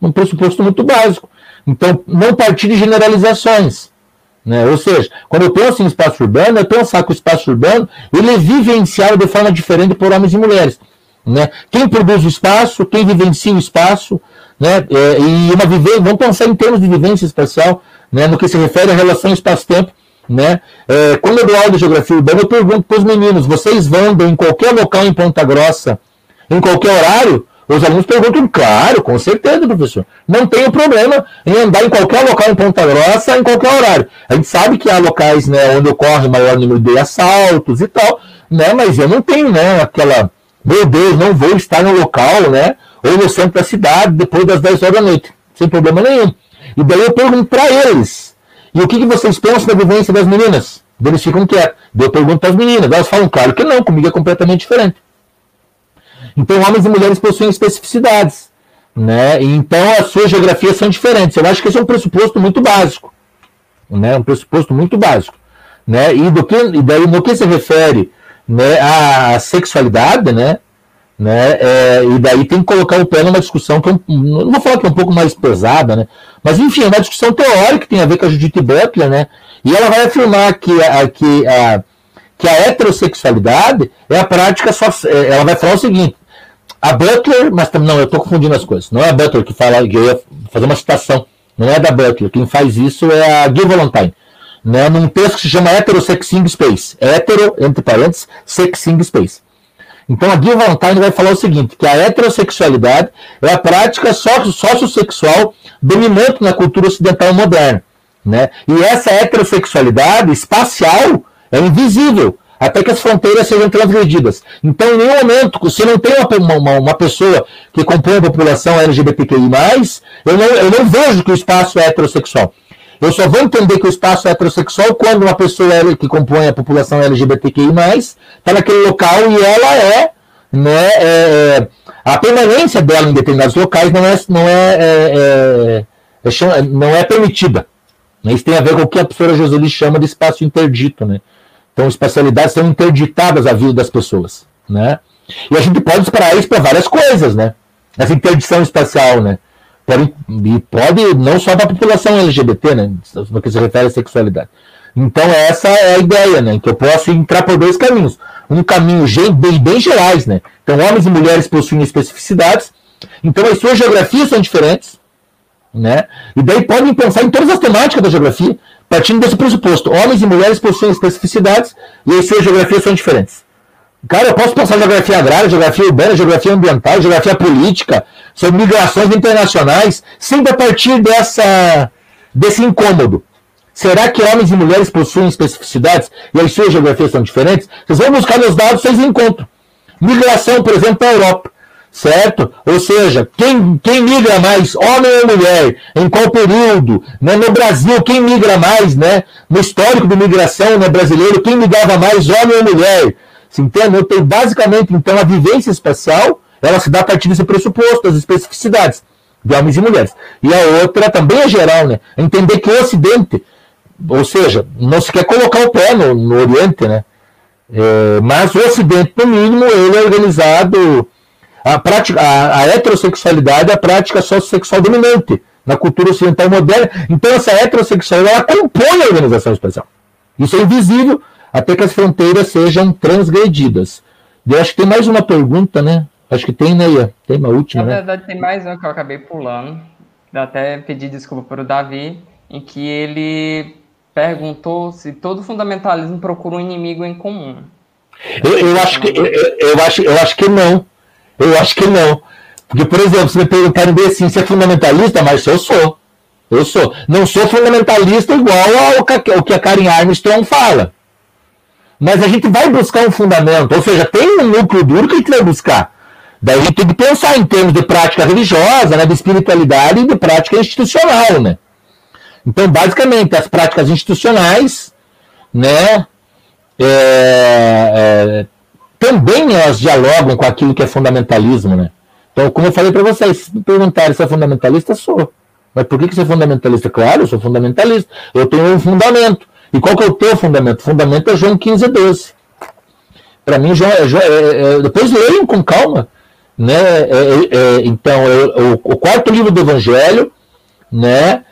Um pressuposto muito básico. Então, não partir de generalizações, né? Ou seja, quando eu penso em espaço urbano, é pensar que o espaço urbano ele é vivenciado de forma diferente por homens e mulheres, né? Quem produz o espaço, quem vivencia o espaço, né? E uma vivência, vamos pensar em termos de vivência espacial, né? No que se refere à relação espaço-tempo, né? Quando eu dou aula de geografia urbana, eu pergunto para os meninos: vocês vandam em qualquer local em Ponta Grossa, em qualquer horário? Os alunos perguntam: claro, com certeza, professor. Não tenho problema em andar em qualquer local em Ponta Grossa, em qualquer horário. A gente sabe que há locais, né, onde ocorre maior número de assaltos e tal, né? Mas eu não tenho, né, aquela, meu Deus, não vou estar no local, né, ou no centro da cidade depois das 10 horas da noite, sem problema nenhum. E daí eu pergunto para eles: e o que vocês pensam da vivência das meninas? Eles ficam quietos. Daí eu pergunto para as meninas, elas falam: claro que não, comigo é completamente diferente. Então, homens e mulheres possuem especificidades, né? Então, as suas geografias são diferentes. Eu acho que esse é um pressuposto muito básico, né? E, daí, no que se refere, né, à sexualidade, né? E daí tem que colocar o pé numa discussão que não vou falar que é um pouco mais pesada, né? Mas, enfim, é uma discussão teórica que tem a ver com a Judith Butler, né? E ela vai afirmar que a heterossexualidade é a prática só. Ela vai falar o seguinte: a Butler, mas não, eu estou confundindo as coisas. Não é a Butler que fala, eu ia fazer uma citação, não é da Butler. Quem faz isso é a Gil Valentine, né, num texto que se chama Heterosexing Space. Hetero, entre parênteses, Sexing Space. Então a Gil Valentine vai falar o seguinte: que a heterossexualidade é a prática sociossexual dominante na cultura ocidental moderna, né? E essa heterossexualidade espacial é invisível, até que as fronteiras sejam transgredidas. Então, em nenhum momento, se não tem uma pessoa que compõe a população LGBTQI+, eu não vejo que o espaço é heterossexual. Eu só vou entender que o espaço é heterossexual quando uma pessoa que compõe a população LGBTQI+, está naquele local e ela é, né, a permanência dela em determinados locais não é permitida. Isso tem a ver com o que a professora Joseli chama de espaço interdito, né? Então, espacialidades são interditadas à vida das pessoas, né? E a gente pode esperar isso para várias coisas, né? Essa interdição espacial, né? Pode não só para a população LGBT, né? No que se refere à sexualidade. Então, essa é a ideia, né? Que eu posso entrar por dois caminhos. Um caminho bem gerais, né? Então, homens e mulheres possuem especificidades. Então, as suas geografias são diferentes, né? E daí podem pensar em todas as temáticas da geografia, partindo desse pressuposto: homens e mulheres possuem especificidades e as suas geografias são diferentes. Cara, eu posso pensar em geografia agrária, geografia urbana, geografia ambiental, geografia política, sobre migrações internacionais, sempre a partir desse incômodo. Será que homens e mulheres possuem especificidades e as suas geografias são diferentes? Vocês vão buscar nos dados, vocês encontram. Migração, por exemplo, para a Europa, certo? Ou seja, quem migra mais, homem ou mulher, em qual período, né? No Brasil, quem migra mais, né? No histórico de migração, né, brasileiro, quem migrava mais, homem ou mulher? Se entende? Eu tenho basicamente, então, a vivência espacial, ela se dá a partir desse pressuposto, das especificidades de homens e mulheres. E a outra também é geral, né? Entender que o Ocidente, ou seja, não se quer colocar o pé no Oriente, né? Mas o Ocidente, no mínimo, ele é organizado. A heterossexualidade é a prática sociossexual dominante na cultura ocidental moderna. Então, essa heterossexualidade ela compõe a organização espacial. Isso é invisível até que as fronteiras sejam transgredidas. Eu acho que tem mais uma pergunta, né? Acho que tem, né, Ian? Tem uma última, né? Na verdade, tem mais uma que eu acabei pulando. Até pedi desculpa para o Davi, em que ele perguntou se todo fundamentalismo procura um inimigo em comum. Eu acho que não. Eu acho que não. Porque, por exemplo, se me perguntarem assim, você é fundamentalista? Mas eu sou. Eu sou. Não sou fundamentalista igual ao que a Karen Armstrong fala. Mas a gente vai buscar um fundamento. Ou seja, tem um núcleo duro que a gente vai buscar. Daí a gente tem que pensar em termos de prática religiosa, né, de espiritualidade e de prática institucional, né? Então, basicamente, as práticas institucionais, né, também elas dialogam com aquilo que é fundamentalismo, né? Então, como eu falei para vocês, se me perguntarem se é fundamentalista, sou. Mas por que você é fundamentalista? Claro, eu sou fundamentalista. Eu tenho um fundamento. E qual que é o teu fundamento? O fundamento é João 15:12. Para mim, depois leiam com calma, né? Então, o quarto livro do Evangelho, né?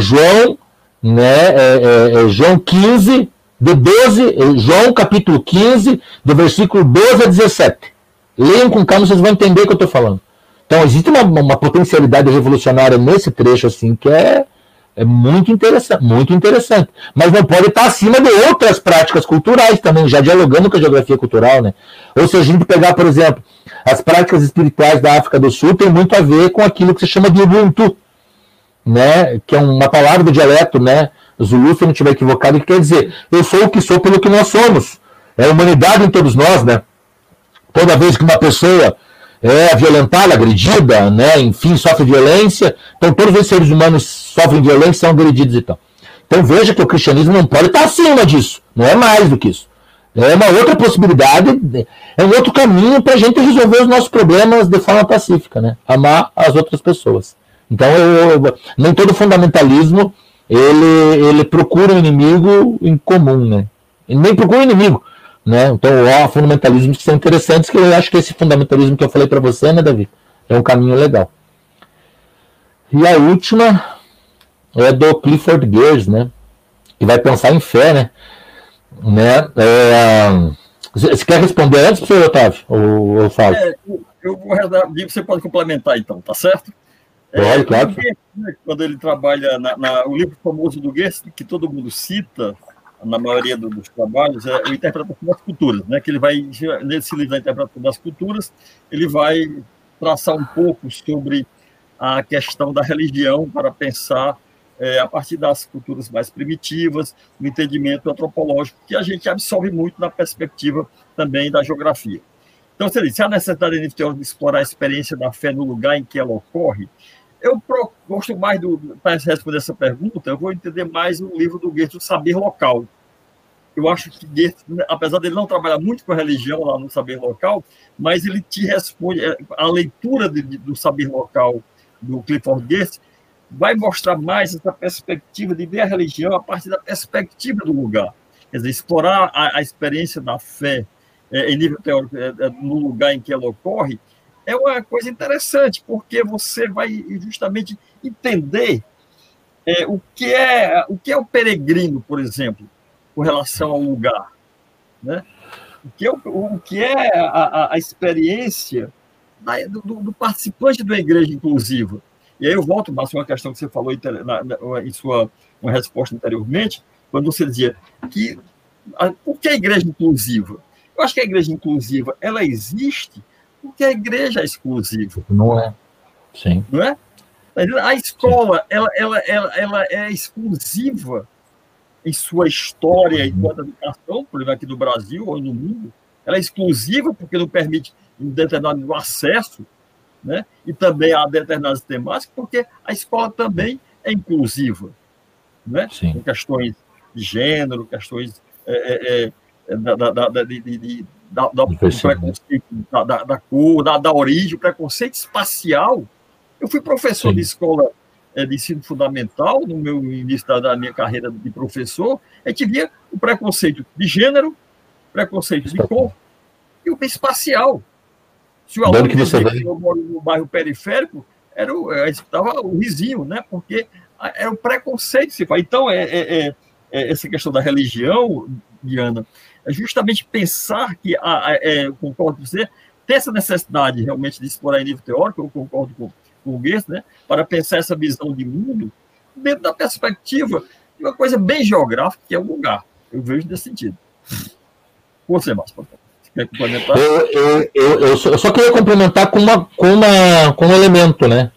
João, né? João 15, de 12, João capítulo 15, do versículo 12 a 17. Leiam com calma, vocês vão entender o que eu estou falando. Então, existe uma potencialidade revolucionária nesse trecho, assim, que é muito interessante, mas não pode estar acima de outras práticas culturais também, já dialogando com a geografia cultural, né? Ou se a gente pegar, por exemplo, as práticas espirituais da África do Sul, tem muito a ver com aquilo que se chama de Ubuntu, né? Que é uma palavra do dialeto, né? Zulu, se eu não estiver equivocado, que quer dizer, eu sou o que sou pelo que nós somos, é a humanidade em todos nós, né? Toda vez que uma pessoa é violentada, agredida, né? Enfim, sofre violência. Então, todos os seres humanos sofrem violência, são agredidos e tal. Então, veja que o cristianismo não pode estar acima disso. Não é mais do que isso. É uma outra possibilidade, é um outro caminho para a gente resolver os nossos problemas de forma pacífica, né? Amar as outras pessoas. Então, nem todo fundamentalismo ele procura um inimigo em comum, né? Ele nem procura um inimigo. Né? Então, há fundamentalismos que são interessantes, que eu acho que esse fundamentalismo que eu falei para você, né, Davi, é um caminho legal. E a última é do Clifford Geertz, né, que vai pensar em fé, né? Você quer responder antes, professor Otávio? Ou eu falo? Eu vou resolver, você pode complementar então, tá certo? Claro. Quando ele trabalha o livro famoso do Geertz, que todo mundo cita, na maioria dos trabalhos, é o Interpretação das Culturas, né? Que ele vai, nesse livro da Interpretação das Culturas, ele vai traçar um pouco sobre a questão da religião para pensar a partir das culturas mais primitivas, no entendimento antropológico, que a gente absorve muito na perspectiva também da geografia. Então, se há necessidade de explorar a experiência da fé no lugar em que ela ocorre, eu gosto mais, para responder essa pergunta, eu vou entender mais o livro do Geertz, o Saber Local. Eu acho que Geertz, apesar dele não trabalhar muito com a religião lá no Saber Local, mas ele te responde, a leitura do Saber Local do Clifford Geertz vai mostrar mais essa perspectiva de ver a religião a partir da perspectiva do lugar. Quer dizer, explorar a experiência da fé em nível teórico no lugar em que ela ocorre, é uma coisa interessante, porque você vai justamente entender o que é o peregrino, por exemplo, com relação ao lugar, né? O que é a experiência do participante da igreja inclusiva. E aí eu volto, Márcio, uma questão que você falou em sua uma resposta anteriormente, quando você dizia que por que a igreja inclusiva? Eu acho que a igreja inclusiva ela existe porque a igreja é exclusiva. Não é. Sim. Não é? A escola, ela é exclusiva em sua história e sua educação, por exemplo, aqui no Brasil ou no mundo. Ela é exclusiva porque não permite um determinado acesso, né? E também há determinadas temáticas, porque a escola também é inclusiva, né? Sim. Com questões de gênero, questões da cor, da origem, preconceito espacial. Eu fui professor, sim, de escola de ensino fundamental, no meu início da minha carreira de professor, a gente via o preconceito de gênero, preconceito de cor e o espacial. Se o aluno que eu moro no bairro periférico, estava o risinho, né? Porque era o preconceito. Então, essa questão da religião, Diana, é justamente pensar que, concordo com você, ter essa necessidade realmente de explorar em nível teórico, eu concordo com o Geertz, né, para pensar essa visão de mundo dentro da perspectiva de uma coisa bem geográfica, que é o lugar. Eu vejo nesse sentido. Você, Márcio, por favor. Eu só queria complementar com um elemento, né?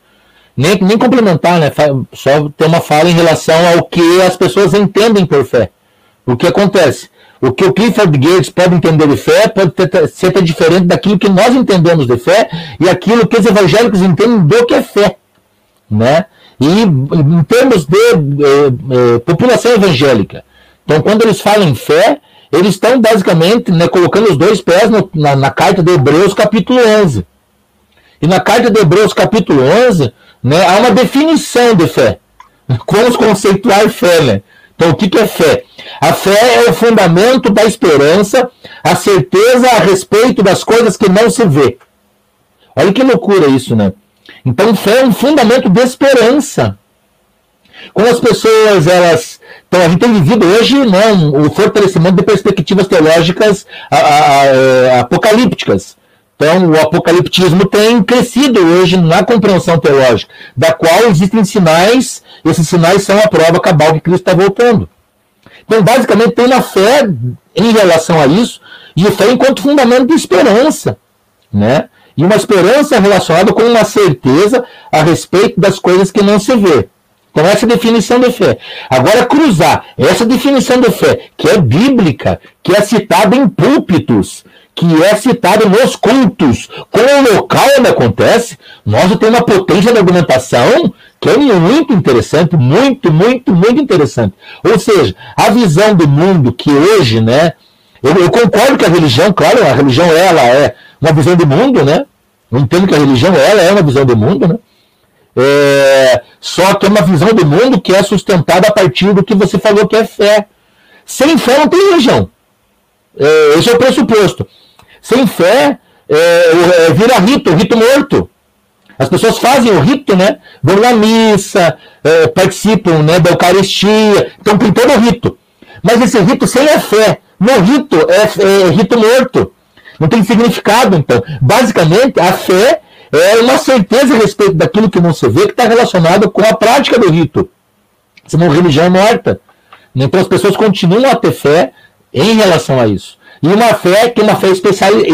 Nem complementar, né? Só ter uma fala em relação ao que as pessoas entendem por fé. O que acontece? O que o Clifford Geertz pode entender de fé pode ser diferente daquilo que nós entendemos de fé e aquilo que os evangélicos entendem do que é fé, né? E em termos de população evangélica. Então, quando eles falam em fé, eles estão basicamente, né, colocando os dois pés na carta de Hebreus capítulo 11. E na carta de Hebreus capítulo 11, né, há uma definição de fé. Como conceituar fé, né? Então, o que é fé? A fé é o fundamento da esperança, a certeza a respeito das coisas que não se vê. Olha que loucura isso, né? Então, fé é um fundamento de esperança. Quando as pessoas, elas... Então, a gente tem vivido hoje, né, o fortalecimento de perspectivas teológicas apocalípticas. Então, o apocaliptismo tem crescido hoje na compreensão teológica, da qual existem sinais, e esses sinais são a prova cabal que Cristo está voltando. Então, basicamente, tem uma fé em relação a isso, e fé enquanto fundamento de esperança, né? E uma esperança relacionada com uma certeza a respeito das coisas que não se vê. Então, essa é a definição de fé. Agora, cruzar essa definição de fé, que é bíblica, que é citada em púlpitos, que é citada nos cultos, com o local onde acontece, nós temos uma potência de argumentação que é muito interessante, muito interessante. Ou seja, a visão do mundo que hoje, né, eu concordo que a religião, claro, a religião ela é uma visão do mundo, né? Eu entendo que a religião ela é uma visão do mundo, né? Só que é uma visão do mundo que é sustentada a partir do que você falou que é fé. Sem fé não tem religião. Esse é o pressuposto. Sem fé vira rito morto. As pessoas fazem o rito, né? Vão na missa, participam, né, da Eucaristia, estão pintando o rito. Mas esse rito sem a fé, no rito é rito morto. Não tem significado, então. Basicamente, a fé é uma certeza a respeito daquilo que não se vê, que está relacionado com a prática do rito. Senão, religião é morta. Então, as pessoas continuam a ter fé em relação a isso. E uma fé que é uma fé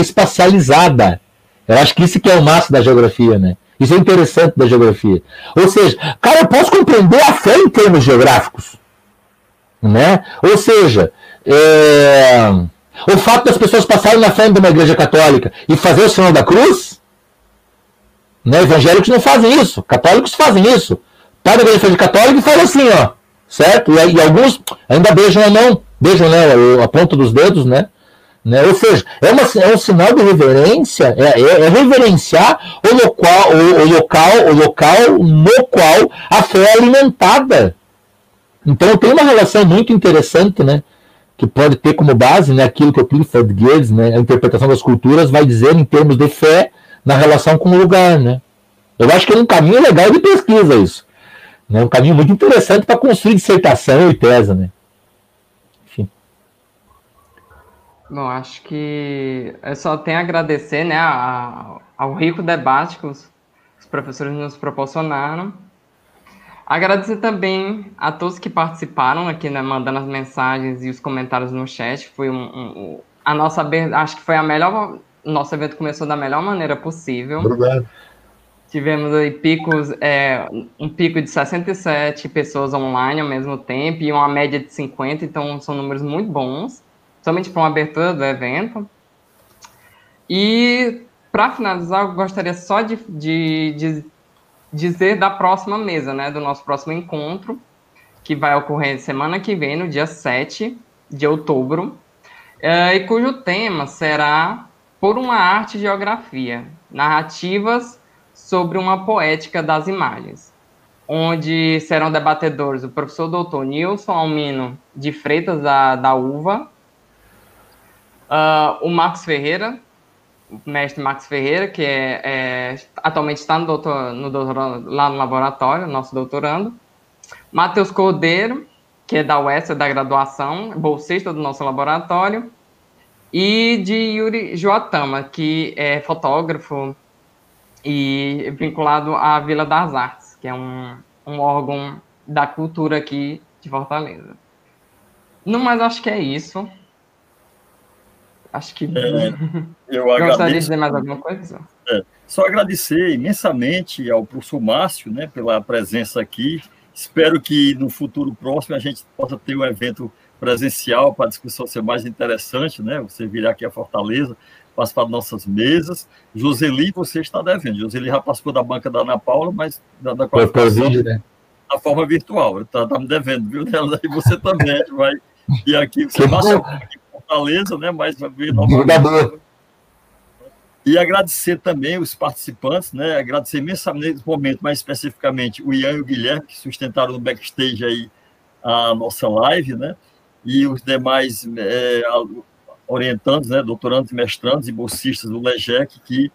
espacializada. Eu acho que isso que é o massa da geografia, né? Isso é interessante da geografia. Ou seja, cara, eu posso compreender a fé em termos geográficos, né? Ou seja, o fato das pessoas passarem na frente de uma igreja católica e fazer o sinal da cruz... Né? Evangélicos não fazem isso, católicos fazem isso. Para a igreja católica faz assim, ó, certo? E alguns ainda beijam a mão, beijam, né, a ponta dos dedos, né? Ou seja, é um sinal de reverência, é reverenciar o local no qual a fé é alimentada. Então tem uma relação muito interessante, né, que pode ter como base, né, aquilo que o Clifford Geertz, né, a interpretação das culturas, vai dizer em termos de fé na relação com o lugar, né? Eu acho que é um caminho legal de pesquisa isso, né? Um caminho muito interessante para construir dissertação e tese, né? Enfim. Bom, acho que eu só tenho a agradecer, né, ao rico debate que os professores nos proporcionaram. Agradecer também a todos que participaram aqui, né, mandando as mensagens e os comentários no chat. Foi a nossa, acho que foi a melhor... Nosso evento começou da melhor maneira possível. Obrigado. Tivemos aí picos, um pico de 67 pessoas online ao mesmo tempo e uma média de 50, então são números muito bons, somente para uma abertura do evento. E, para finalizar, eu gostaria só de dizer da próxima mesa, né, do nosso próximo encontro, que vai ocorrer semana que vem, no dia 7 de outubro, e cujo tema será... Por uma Arte e Geografia, narrativas sobre uma poética das imagens, onde serão debatedores o professor doutor Nilson Almino de Freitas da UVA, o Marcos Ferreira, o mestre Marcos Ferreira, que atualmente está no doutorado, lá no laboratório, nosso doutorando, Matheus Cordeiro, que é da UES, da graduação, bolsista do nosso laboratório, e de Yuri Joatama, que é fotógrafo e vinculado à Vila das Artes, que é um órgão da cultura aqui de Fortaleza. No mais, acho que é isso. Acho que... eu gostaria de dizer mais alguma coisa? Só agradecer imensamente ao professor Márcio, né, pela presença aqui. Espero que no futuro próximo a gente possa ter um evento presencial para a discussão ser mais interessante, né? Você virá aqui a Fortaleza, participar das nossas mesas. Joseli, você está devendo. Joseli já participou da banca da Ana Paula, mas da COVID, né? Da forma virtual. Está me devendo, viu? E você também, a gente vai vir aqui. Você passa aqui em Fortaleza, né? Mas vai vir novamente. E agradecer também os participantes, né? Agradecer imensamente nesse momento, mais especificamente o Ian e o Guilherme, que sustentaram no backstage aí a nossa live, né? E os demais orientandos, né, doutorandos, mestrandos e bolsistas do LEGEC, que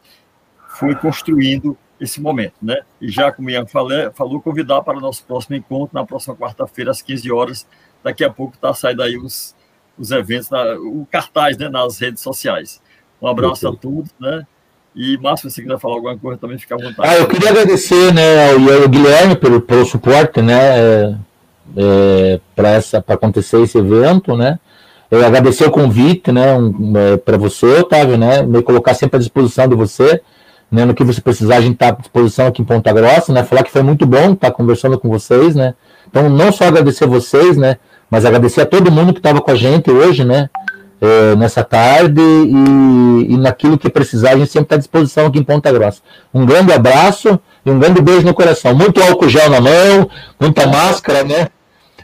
foi construindo esse momento, né? E já, como o Ian falou, convidar para o nosso próximo encontro, na próxima quarta-feira, às 15 horas. Daqui a pouco está saindo aí os eventos, o cartaz, né, nas redes sociais. Um abraço a todos, né? E, Márcio, se você quiser falar alguma coisa, também fica à vontade. Eu queria agradecer, né, ao Guilherme pelo suporte, né, para acontecer esse evento, né? Eu agradecer o convite, né, para você, Otávio, né, me colocar sempre à disposição de você, né, no que você precisar, a gente está à disposição aqui em Ponta Grossa, né, falar que foi muito bom estar conversando com vocês, né, então não só agradecer a vocês, né, mas agradecer a todo mundo que estava com a gente hoje, né, nessa tarde e naquilo que precisar, a gente sempre está à disposição aqui em Ponta Grossa. Um grande abraço e um grande beijo no coração. Muito álcool gel na mão, muita máscara, né?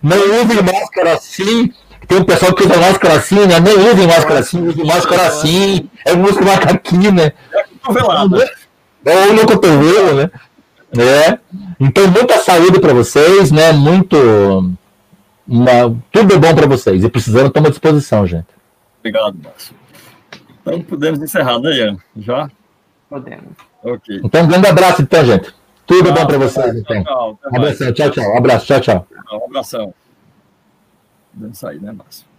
Não usem máscara assim. Tem um pessoal que usa máscara assim, né? Não usem máscara assim, usem máscara assim. É música macaquinho, né? É cotovelado. É olho no cotovelo, né? Então, muita saúde para vocês, né? Tudo é bom para vocês. E precisando, estamos à disposição, gente. Obrigado, Márcio. Então, podemos encerrar, né, Ian? Já? Podemos. Ok. Então, um grande abraço, então, gente. Tudo bom para vocês, então. Tchau, tchau. Abração, tchau, tchau. Abraço, tchau, tchau. Um abração. Podemos sair, né, Márcio?